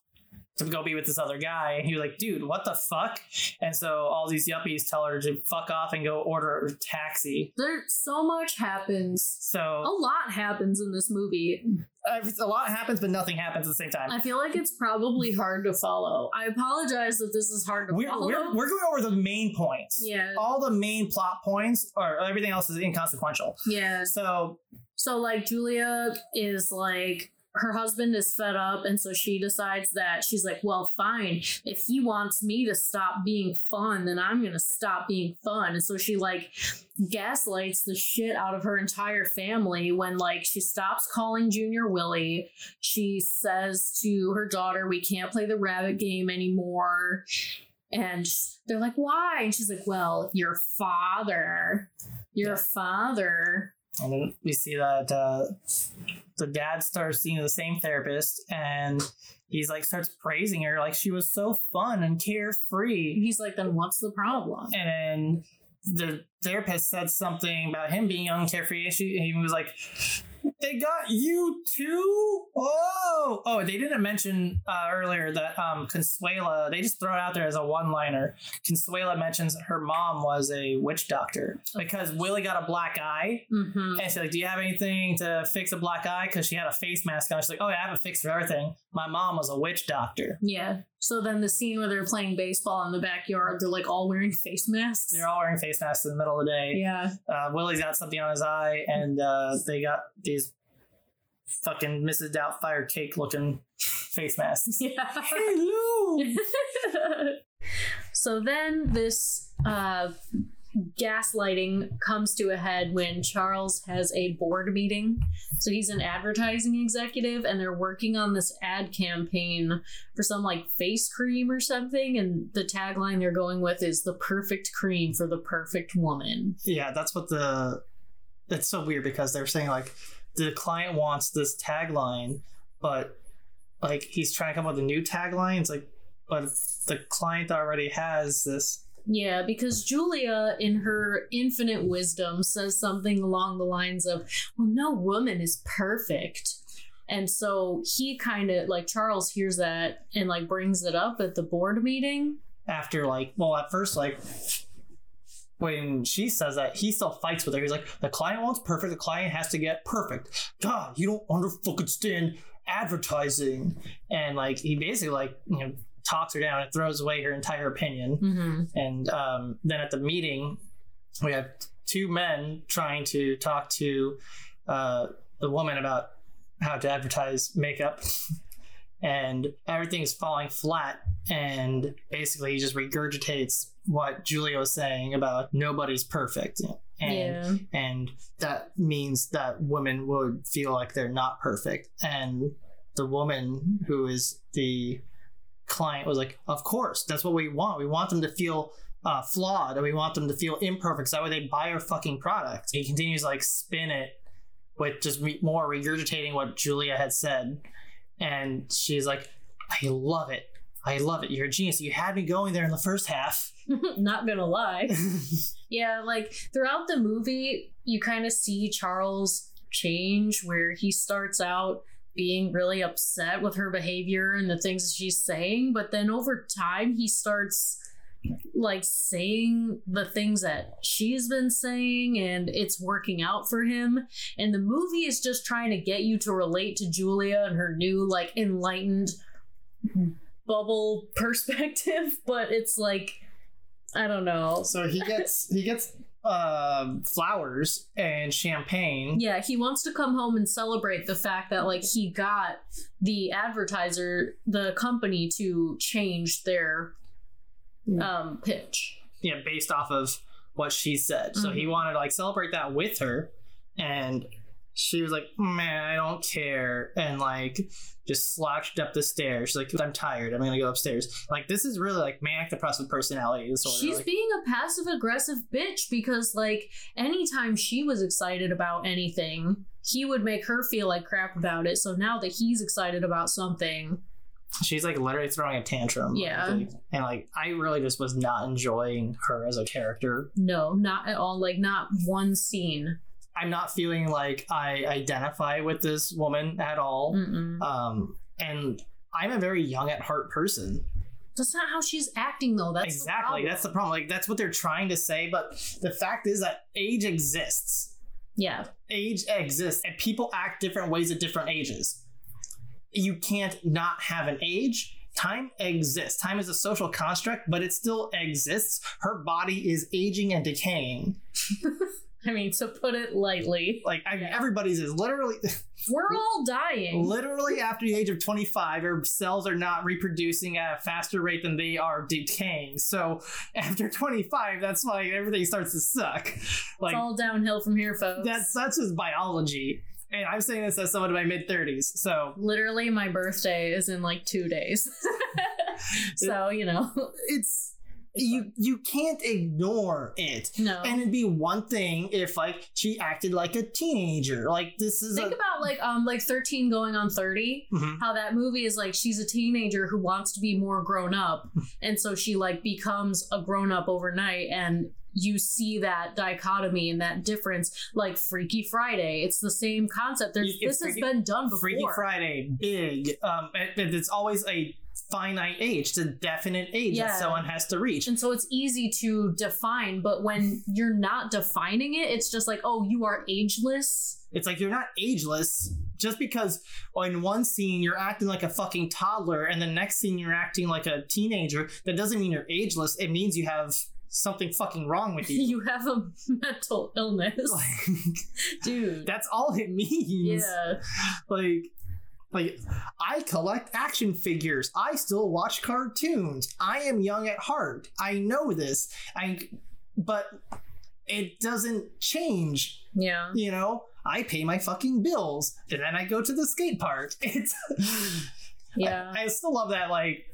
to go be with this other guy, and he was like, dude, what the fuck? And so all these yuppies tell her to fuck off and go order a taxi. So much happens. So a lot happens in this movie. A lot happens, but nothing happens at the same time. I feel like it's probably hard to follow. I apologize that this is hard to follow. We're going over the main points. Yeah. All the main plot points, or everything else is inconsequential. Yeah. So like Julia is like, her husband is fed up, and so she decides that she's like, well, fine. If he wants me to stop being fun, then I'm going to stop being fun. And so she like gaslights the shit out of her entire family when like she stops calling Junior Willie. She says to her daughter, we can't play the rabbit game anymore. And they're like, why? And she's like, well, your father. And then we see that the dad starts seeing the same therapist, and he's like starts praising her, like she was so fun and carefree. He's like, then what's the problem? And then the therapist said something about him being young and carefree, and he was like, they got you too? Oh, they didn't mention earlier that Consuela, they just throw it out there as a one-liner. Consuela mentions her mom was a witch doctor because Willie got a black eye. Mm-hmm. And she's like, do you have anything to fix a black eye? Because she had a face mask on. She's like, oh, yeah, I have a fix for everything. My mom was a witch doctor. Yeah. So then the scene where they're playing baseball in the backyard, they're like all wearing face masks. They're all wearing face masks in the middle of the day. Yeah. Willie's got something on his eye, and they got these fucking Mrs. Doubtfire cake looking face masks. Yeah. Hello! So then this gaslighting comes to a head when Charles has a board meeting. So he's an advertising executive, and they're working on this ad campaign for some like face cream or something, and the tagline they're going with is the perfect cream for the perfect woman. Yeah, that's what that's so weird, because they're saying like the client wants this tagline, but like he's trying to come up with a new tagline. It's like, but the client already has this. Yeah, because Julia, in her infinite wisdom, says something along the lines of, well, no woman is perfect. And so he kind of, like, Charles hears that and, like, brings it up at the board meeting. After, like, well, at first, like, when she says that, he still fights with her. He's like, the client wants perfect, the client has to get perfect. God, you don't understand advertising. And, like, he basically, like, you know, talks her down and throws away her entire opinion. Mm-hmm. And then at the meeting, we have two men trying to talk to the woman about how to advertise makeup, and everything's falling flat, and basically he just regurgitates what Julia was saying about nobody's perfect. And yeah. And that means that women would feel like they're not perfect. And the woman who is the client was like, of course, that's what we want. We want them to feel flawed, and we want them to feel imperfect, so that way they buy our fucking product. He continues like spin it with just more regurgitating what Julia had said, and she's like, I love it, you're a genius, you had me going there in the first half. Not gonna lie. Yeah, like throughout the movie you kind of see Charles change, where he starts out being really upset with her behavior and the things she's saying, but then over time he starts like saying the things that she's been saying, and it's working out for him. And the movie is just trying to get you to relate to Julia and her new like enlightened bubble perspective, but it's like, I don't know. So he gets flowers and champagne. Yeah, he wants to come home and celebrate the fact that like he got the advertiser, the company, to change their pitch. Yeah, based off of what she said. Mm-hmm. So he wanted to like celebrate that with her, and she was like, man, I don't care, and like just slouched up the stairs. She's like, I'm tired, I'm gonna go upstairs. Like, this is really like manic depressive personality disorder. She's like, being a passive aggressive bitch, because like anytime she was excited about anything, he would make her feel like crap about it. So now that he's excited about something, she's like literally throwing a tantrum. Yeah. And like I really just was not enjoying her as a character. No, not at all. Like, not one scene. I'm not feeling like I identify with this woman at all. And I'm a very young at heart person. That's not how she's acting, though. That's exactly the that's the problem. Like, that's what they're trying to say, but the fact is that age exists. Yeah, age exists, and people act different ways at different ages. You can't not have an age. Time exists. Time is a social construct, but it still exists. Her body is aging and decaying. I mean, to put it lightly. Like, everybody's is literally... We're all dying. Literally, after the age of 25, your cells are not reproducing at a faster rate than they are decaying. So, after 25, that's why everything starts to suck. Like, it's all downhill from here, folks. That's just biology. And I'm saying this as someone in my mid-30s, so... Literally, my birthday is in, like, 2 days. So, you know... It's... You can't ignore it. No. And it'd be one thing if like she acted like a teenager. Like this is think about like 13 going on 30. Mm-hmm. How that movie is like she's a teenager who wants to be more grown up, and so she like becomes a grown up overnight, and you see that dichotomy and that difference, like Freaky Friday. It's the same concept. This has been done before. Freaky Friday, Big. It's always a finite age, it's a definite age that someone has to reach. And so it's easy to define, but when you're not defining it, it's just like, oh, you are ageless. It's like, you're not ageless just because in one scene you're acting like a fucking toddler and the next scene you're acting like a teenager. That doesn't mean you're ageless. It means you have something fucking wrong with you. You have a mental illness. Like, dude. That's all it means. Yeah. Like, I collect action figures. I still watch cartoons. I am young at heart. I know this. But it doesn't change. Yeah. You know, I pay my fucking bills and then I go to the skate park. It's yeah. I still love that, like,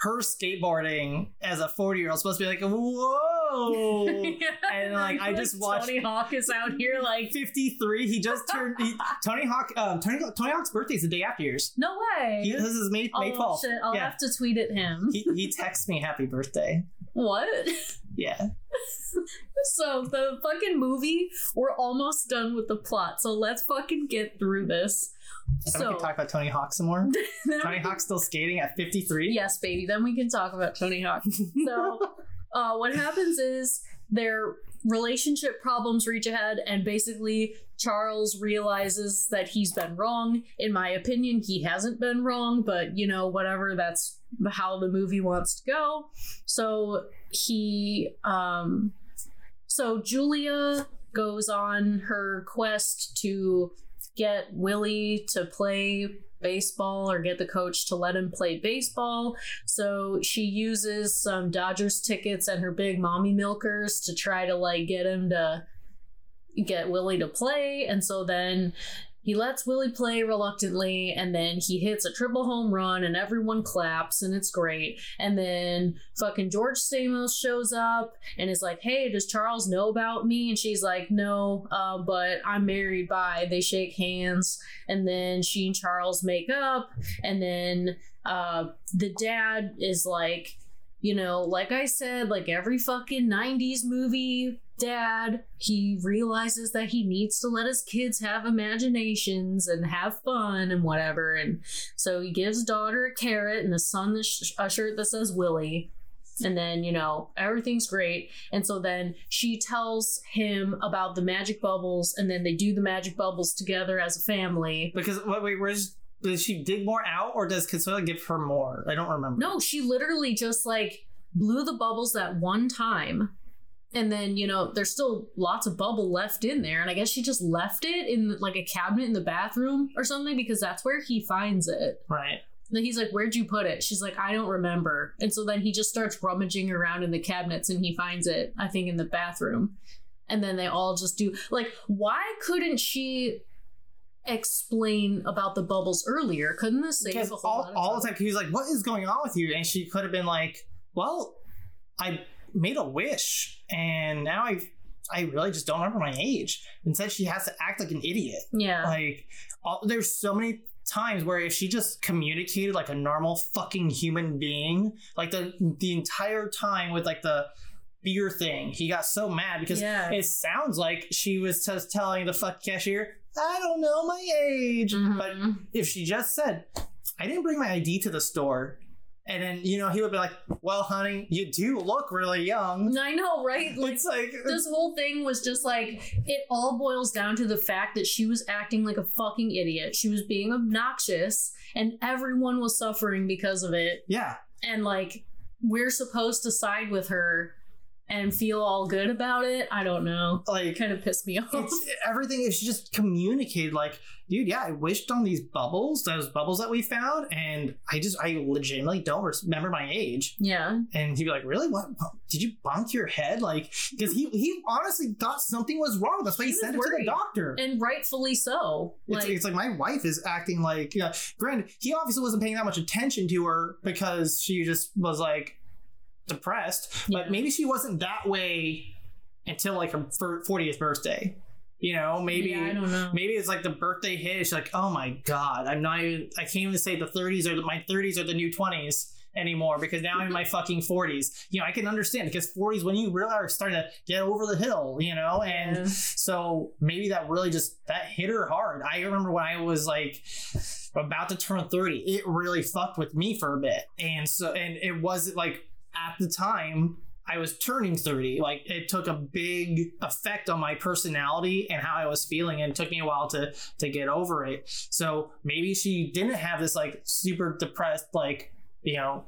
her skateboarding as a 40-year-old supposed to be like, whoa. Yeah, and like, I just watched Tony Hawk is out here like 53. He just turned Tony Hawk's birthday is the day after yours. No way. This is May 12th. Shit, I'll have to tweet at him. He texts me happy birthday. What? Yeah. So the fucking movie, we're almost done with the plot. So let's fucking get through this. So we can talk about Tony Hawk some more. Tony Hawk's still skating at 53. Yes, baby. Then we can talk about Tony Hawk. So what happens is their relationship problems reach ahead, and basically Charles realizes that he's been wrong. In my opinion, he hasn't been wrong, but you know, whatever, that's how the movie wants to go. So so Julia goes on her quest to get Willie to play baseball, or get the coach to let him play baseball. So she uses some Dodgers tickets and her big mommy milkers to try to like get Willie to play. And so then he lets Willie play reluctantly, and then he hits a triple home run and everyone claps and it's great. And then fucking George Stamos shows up and is like, hey, does Charles know about me? And she's like, no, but I'm married, bye. They shake hands, and then she and Charles make up, and then the dad is like, you know, like I said, like every fucking 90s movie dad, he realizes that he needs to let his kids have imaginations and have fun and whatever. And so he gives daughter a carrot and the son a shirt that says Willie. And then, you know, everything's great. And so then she tells him about the magic bubbles, and then they do the magic bubbles together as a family. Because, wait, where's... Does she dig more out, or does Consuela give her more? I don't remember. No, she literally just like blew the bubbles that one time, and then, you know, there's still lots of bubble left in there, and I guess she just left it in like a cabinet in the bathroom or something, because that's where he finds it. Right. Then he's like, where'd you put it? She's like, I don't remember. And so then he just starts rummaging around in the cabinets, and he finds it, I think, in the bathroom. And then they all just do, like, why couldn't she explain about the bubbles earlier? Couldn't this save a whole lot of time? All the time he's like, what is going on with you? And she could have been like, well, I made a wish and now I really just don't remember my age. Instead she has to act like an idiot. Yeah, like there's so many times where if she just communicated like a normal fucking human being, like the entire time with like the beer thing, he got so mad because it sounds like she was just telling the fuck cashier, I don't know my age. Mm-hmm. But if she just said, I didn't bring my ID to the store, and then, you know, he would be like, well, honey, you do look really young. I know, right? Like, it's like this whole thing was just like, it all boils down to the fact that she was acting like a fucking idiot. She was being obnoxious, and everyone was suffering because of it. Yeah. And like, we're supposed to side with her and feel all good about it. I don't know. Like, it kind of pissed me off. Everything is just communicated. Like, dude, yeah, I wished on these bubbles, those bubbles that we found, and I legitimately don't remember my age. Yeah. And he'd be like, really? What? Did you bonk your head? Like, because he honestly thought something was wrong. That's why he sent it to the doctor. And rightfully so. Like, it's like, my wife is acting like, you know, granted, he obviously wasn't paying that much attention to her because she just was like, depressed, but maybe she wasn't that way until like her 40th birthday. You know, maybe I don't know. Maybe it's like the birthday hit. She's like, oh my God, I'm not even, I can't even say the 30s or my 30s are the new 20s anymore because now I'm in my fucking 40s. You know, I can understand because 40s when you really are starting to get over the hill, you know, and so maybe that really just that hit her hard. I remember when I was like about to turn 30, it really fucked with me for a bit. And so, and it wasn't like at the time I was turning 30, like it took a big effect on my personality and how I was feeling, and it took me a while to get over it. So maybe she didn't have this like super depressed, like, you know,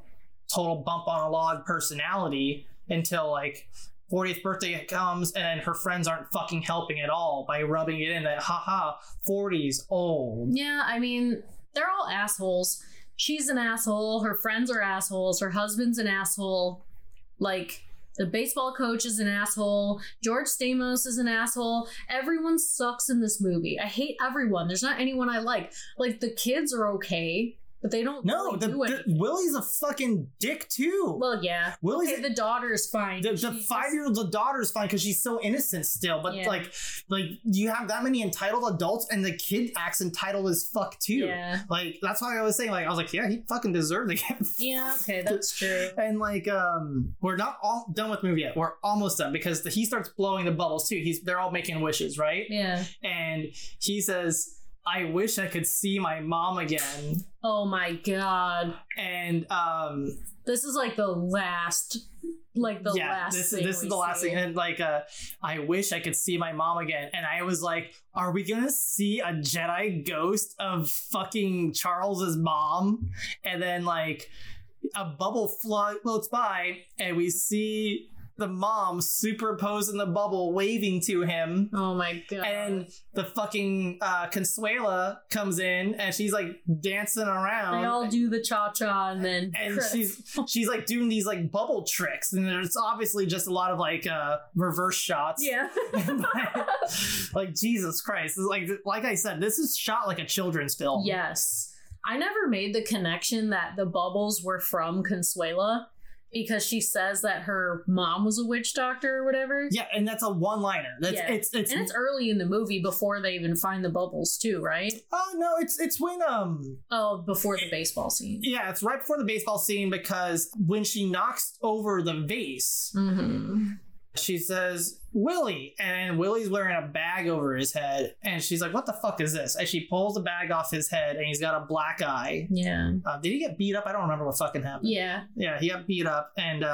total bump on a log personality until like 40th birthday comes and her friends aren't fucking helping at all by rubbing it in that haha 40's old. Yeah, I mean, they're all assholes. She's an asshole, her friends are assholes, her husband's an asshole. Like, the baseball coach is an asshole. George Stamos is an asshole. Everyone sucks in this movie. I hate everyone. There's not anyone I like. Like, the kids are okay, but they don't do anything. Willie's a fucking dick, too. Well, yeah. Willie's okay, the daughter's fine. The 5-year-old daughter's fine because she's so innocent still. But, yeah, like you have that many entitled adults, and the kid acts entitled as fuck, too. Yeah. Like, that's why I was saying, like, I was like, yeah, he fucking deserved it. Yeah, okay, that's true. And, like, we're not all done with the movie yet. We're almost done because he starts blowing the bubbles, too. They're all making wishes, right? Yeah. And he says, I wish I could see my mom again. Oh my God. And this is like the last thing. And like I wish I could see my mom again. And I was like, are we gonna see a Jedi ghost of fucking Charles's mom? And then like a bubble floats by and we see the mom superposed in the bubble waving to him. Oh my God. And the fucking Consuela comes in and she's like dancing around. They all do the cha-cha and then she's like doing these like bubble tricks, and there's obviously just a lot of like reverse shots. Yeah. Like Jesus Christ. Like I said, this is shot like a children's film. Yes. I never made the connection that the bubbles were from Consuela, because she says that her mom was a witch doctor or whatever. Yeah, and that's a one-liner. And it's early in the movie before they even find the bubbles too, right? Oh, no, it's when... before the baseball scene. Yeah, it's right before the baseball scene because when she knocks over the vase, she says, Willie. And Willie's wearing a bag over his head. And she's like, what the fuck is this? And she pulls the bag off his head and he's got a black eye. Yeah. Did he get beat up? I don't remember what fucking happened. Yeah. Yeah, he got beat up. And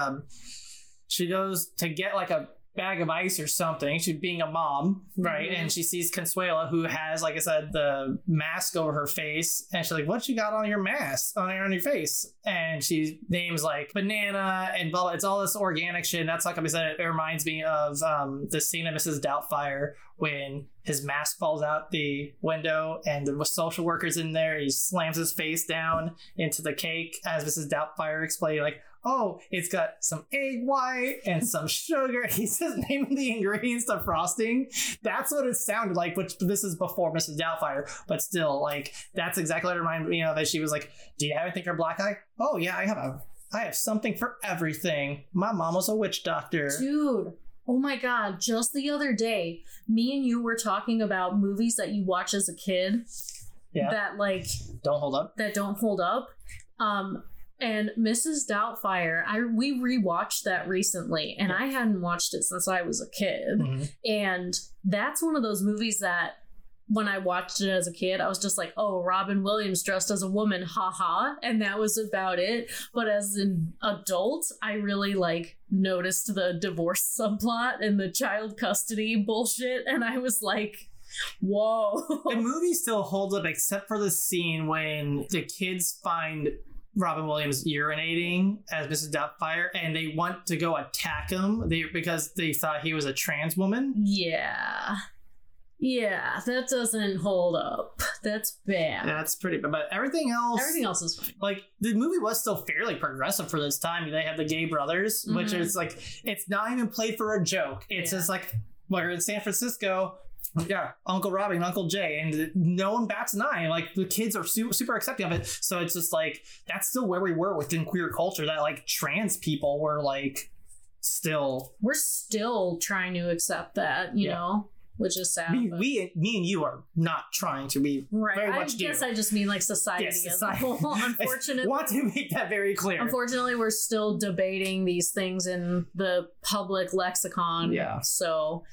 she goes to get like a bag of ice or something. She's being a mom, right? And she sees Consuela, who has, like I said, the mask over her face. And she's like, what you got on your mask, on your face? And she names like banana and blah, blah. It's all this organic shit. And that's like I said, it reminds me of the scene of Mrs. Doubtfire when his mask falls out the window and the social worker's in there. He slams his face down into the cake as Mrs. Doubtfire explained, like, oh, it's got some egg white and some sugar. He says, name the ingredients to frosting. That's what it sounded like, which this is before Mrs. Doubtfire, but still, like, that's exactly what it reminded me of. That she was like, do you have anything for black eye? Oh, yeah, I have something for everything. My mom was a witch doctor. Dude, oh my God. Just the other day, me and you were talking about movies that you watch as a kid. Yeah. That, like, don't hold up. And Mrs. Doubtfire, we rewatched that recently, and I hadn't watched it since I was a kid. Mm-hmm. And that's one of those movies that when I watched it as a kid, I was just like, oh, Robin Williams dressed as a woman, haha. And that was about it. But as an adult, I really like noticed the divorce subplot and the child custody bullshit. And I was like, whoa. The movie still holds up except for the scene when the kids find Robin Williams urinating as Mrs. Doubtfire, and they want to go attack him because they thought he was a trans woman. Yeah. Yeah, that doesn't hold up. That's bad. That's pretty bad. But everything else is fine. Like, the movie was still fairly progressive for this time. They have the gay brothers, which is like, it's not even played for a joke. It's just like, we're in San Francisco, Yeah, Uncle Robbie and Uncle Jay, and no one bats an eye. Like, the kids are super accepting of it. So it's just like, that's still where we were within queer culture, that like trans people were like we're still trying to accept that, you know, which is sad. Me and you are not trying to be right. Very much I do. Guess I just mean like society as a whole. Unfortunately, I want to make that very clear. Unfortunately, we're still debating these things in the public lexicon. Yeah. So.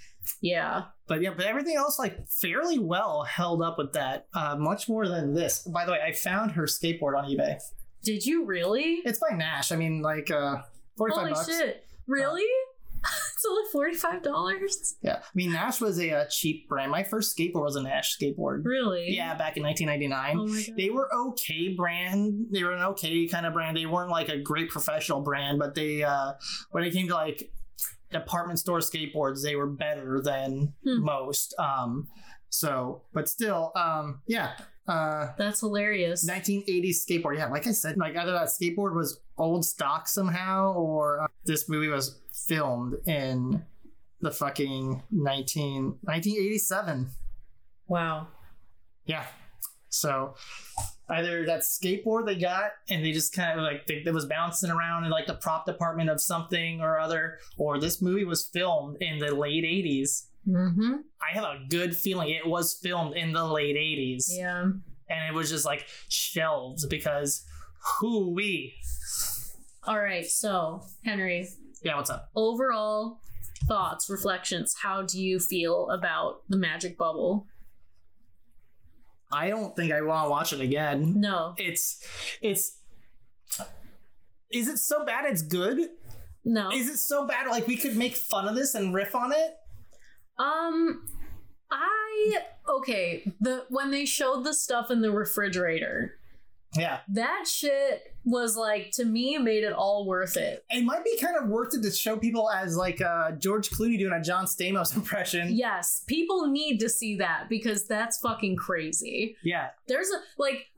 Yeah. But everything else like fairly well held up with that. Much more than this. By the way, I found her skateboard on eBay. Did you really? It's by Nash. I mean, like, $45. Holy shit. Really? It's only $45? Yeah. I mean, Nash was a cheap brand. My first skateboard was a Nash skateboard. Really? Yeah, back in 1999. Oh my God. They were okay brand. They were an okay kind of brand. They weren't like a great professional brand, but they, when it came to like department store skateboards, they were better than most. That's hilarious. 1980s skateboard. Yeah, like I said, like either that skateboard was old stock somehow, or this movie was filmed in the fucking 1987. Wow. Yeah. So either that skateboard they got and they just kind of like it was bouncing around in like the prop department of something or other, or this movie was filmed in the late 80s. Mm-hmm. I have a good feeling it was filmed in the late 80s. Yeah. And it was just like shelves because hoo-wee. All right. So, Henry. Yeah, what's up? Overall thoughts, reflections. How do you feel about The Magic Bubble? I don't think I want to watch it again. No. Is it so bad it's good? No. Is it so bad like we could make fun of this and riff on it? When they showed the stuff in the refrigerator. Yeah. That shit was like, to me, made it all worth it. It might be kind of worth it to show people as like George Clooney doing a John Stamos impression. Yes. People need to see that because that's fucking crazy. Yeah.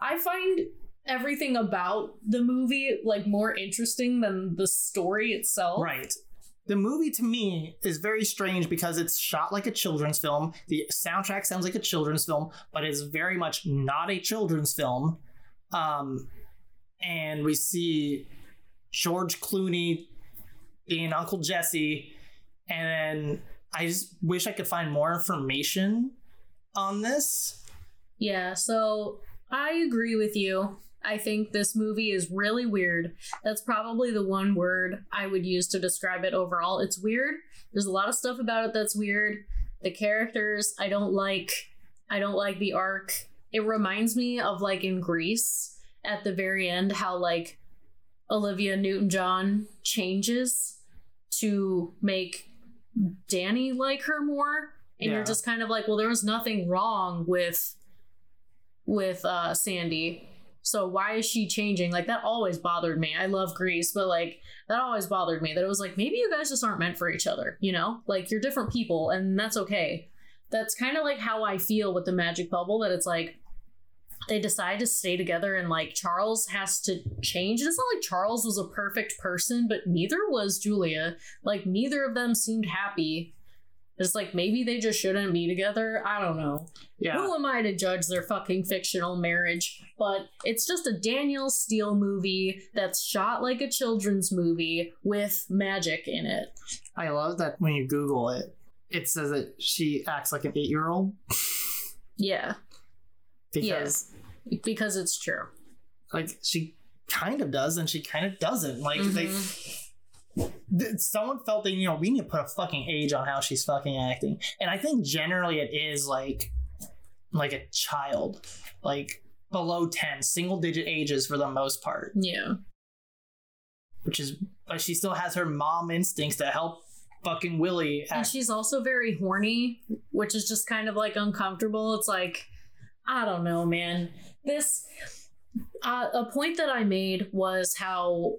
I find everything about the movie like more interesting than the story itself. Right. The movie to me is very strange because it's shot like a children's film. The soundtrack sounds like a children's film, but it's very much not a children's film. And we see George Clooney being Uncle Jesse, and I just wish I could find more information on this. Yeah, so I agree with you. I think this movie is really weird. That's probably the one word I would use to describe it overall. It's weird. There's a lot of stuff about it that's weird. The characters I don't like. I don't like the arc. It reminds me of like in Grease at the very end, how like Olivia Newton-John changes to make Danny like her more. And you're just kind of like, well, there was nothing wrong with Sandy. So why is she changing? Like, that always bothered me. I love Grease, but like that always bothered me, that it was like, maybe you guys just aren't meant for each other, you know, like you're different people and that's okay. That's kind of like how I feel with The Magic Bubble, that it's like they decide to stay together and like Charles has to change. It's not like Charles was a perfect person, but neither was Julia. Like neither of them seemed happy. It's like maybe they just shouldn't be together. I don't know. Yeah. Who am I to judge their fucking fictional marriage? But it's just a Danielle Steel movie that's shot like a children's movie with magic in it. I love that when you Google it, it says that she acts like an 8-year-old. Yeah. Because it's true. Like, she kind of does and she kind of doesn't. Like, someone felt that, you know, we need to put a fucking age on how she's fucking acting. And I think generally it is like a child. Like, below 10, single-digit ages for the most part. Yeah. Which is, like, she still has her mom instincts to help fucking Willie. And she's also very horny, which is just kind of like uncomfortable. It's like, I don't know, man. This a point that I made was how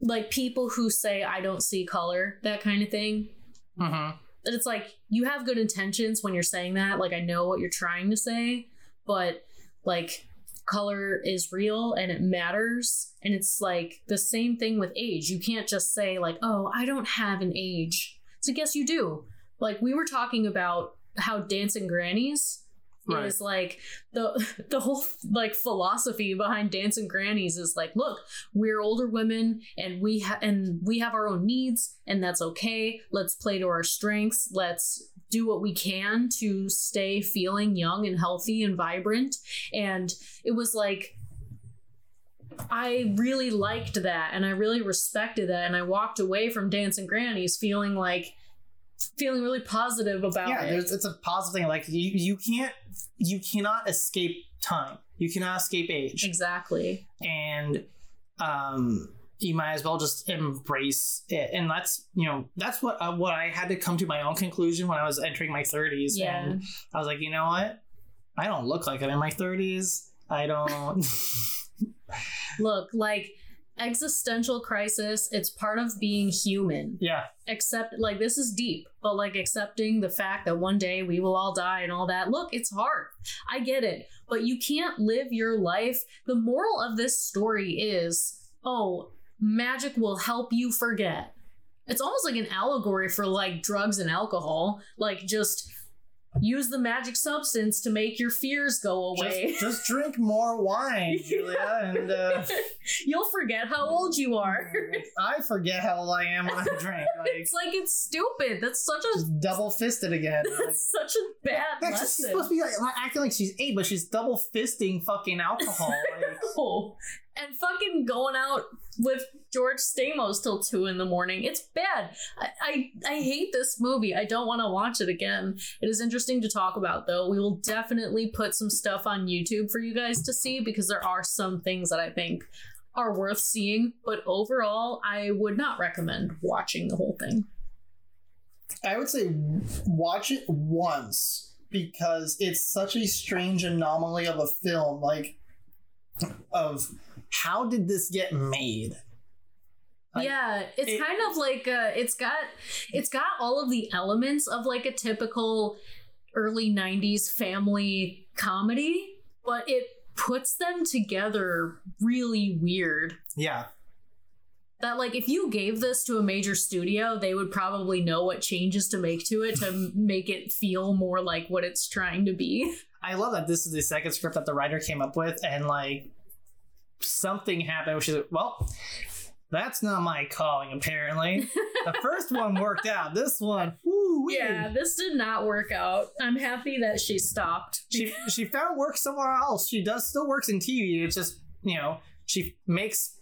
like people who say I don't see color, that kind of thing. Mm-hmm. And it's like, you have good intentions when you're saying that. Like, I know what you're trying to say, but like, color is real and it matters. And it's like the same thing with age. You can't just say like, oh, I don't have an age. So yes, you do. Like, we were talking about how Dancing Grannies is like the whole like philosophy behind Dancing Grannies is like, look, we're older women and we have our own needs, and that's okay. Let's play to our strengths. Let's do what we can to stay feeling young and healthy and vibrant. And it was like, I really liked that and I really respected that, and I walked away from Dancing Grannies feeling like feeling really positive about it. It's a positive thing. Like you cannot escape time. You cannot escape age. Exactly. And you might as well just embrace it. And that's, you know, that's what I had to come to my own conclusion when I was entering my 30s. Yeah. And I was like, you know what? I don't look like I'm in my 30s. I don't. Look, like, existential crisis, it's part of being human. Yeah. Except, like, this is deep, but, like, accepting the fact that one day we will all die and all that. Look, it's hard. I get it. But you can't live your life. The moral of this story is, oh, magic will help you forget. It's almost like an allegory for, like, drugs and alcohol. Like, just use the magic substance to make your fears go away. Just drink more wine, Julia, and you'll forget how old you are. I forget how old I am when I drink. Like, it's like, it's stupid. That's such a double fisted again. That's like, such a bad lesson. She's supposed to be like acting like she's 8, but she's double fisting fucking alcohol. Like. Oh. And fucking going out with George Stamos till 2 a.m. It's bad. I hate this movie. I don't want to watch it again. It is interesting to talk about, though. We will definitely put some stuff on YouTube for you guys to see, because there are some things that I think are worth seeing. But overall, I would not recommend watching the whole thing. I would say watch it once, because it's such a strange anomaly of a film. Like, of... how did this get made? Like, yeah, it's kind of like it's got all of the elements of like a typical early 90s family comedy, but it puts them together really weird. Yeah. That like if you gave this to a major studio, they would probably know what changes to make to it to make it feel more like what it's trying to be. I love that this is the second script that the writer came up with, and like something happened where she's like, well, that's not my calling, apparently. The first one worked out. This one, woo-wee. Yeah, this did not work out. I'm happy that she stopped. She found work somewhere else. She still works in TV. It's just, you know, she makes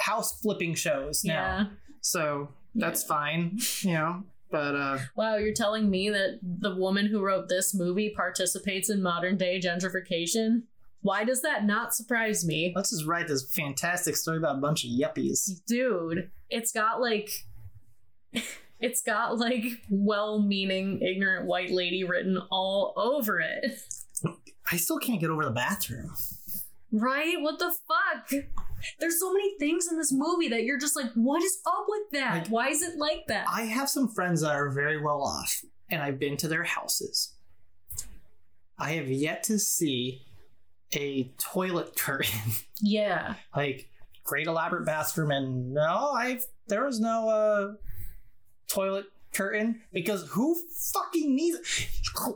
house flipping shows now. Yeah. So that's fine, you know. But wow, you're telling me that the woman who wrote this movie participates in modern day gentrification? Why does that not surprise me? Let's just write this fantastic story about a bunch of yuppies. Dude, it's got like well-meaning, ignorant white lady written all over it. I still can't get over the bathroom. Right? What the fuck? There's so many things in this movie that you're just like, what is up with that? Like, why is it like that? I have some friends that are very well off, and I've been to their houses. I have yet to see a toilet curtain. Yeah. Like, great elaborate bathroom, and there was no toilet curtain, because who fucking needs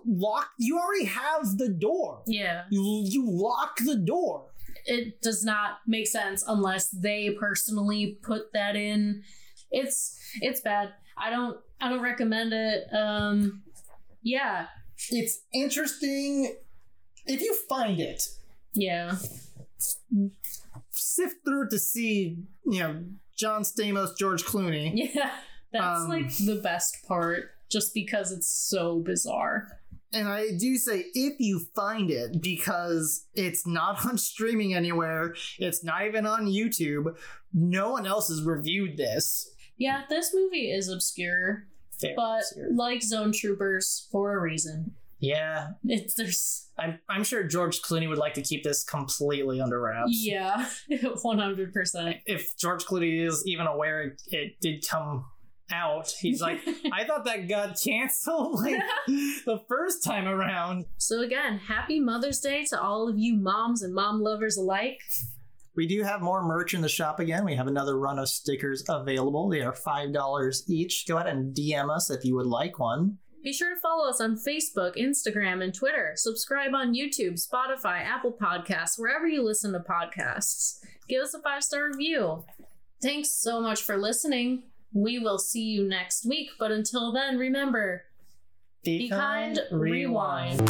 lock? You already have the door. Yeah. You lock the door. It does not make sense unless they personally put that in. It's bad. I don't recommend it. Yeah. It's interesting if you find it. Yeah. Sift through to see, you know, John Stamos, George Clooney. Yeah, that's like the best part, just because it's so bizarre. And I do say if you find it, because it's not on streaming anywhere. It's not even on YouTube. No one else has reviewed this. Yeah, this movie is obscure. Very obscure. Like Zone Troopers, for a reason. Yeah. I'm sure George Clooney would like to keep this completely under wraps. Yeah, 100%. If George Clooney is even aware it did come out, he's like, I thought that got canceled like the first time around. So again, happy Mother's Day to all of you moms and mom lovers alike. We do have more merch in the shop again. We have another run of stickers available. They are $5 each. Go ahead and DM us if you would like one. Be sure to follow us on Facebook, Instagram, and Twitter. Subscribe on YouTube, Spotify, Apple Podcasts, wherever you listen to podcasts. Give us a 5-star review. Thanks so much for listening. We will see you next week, but until then, remember, be kind, rewind.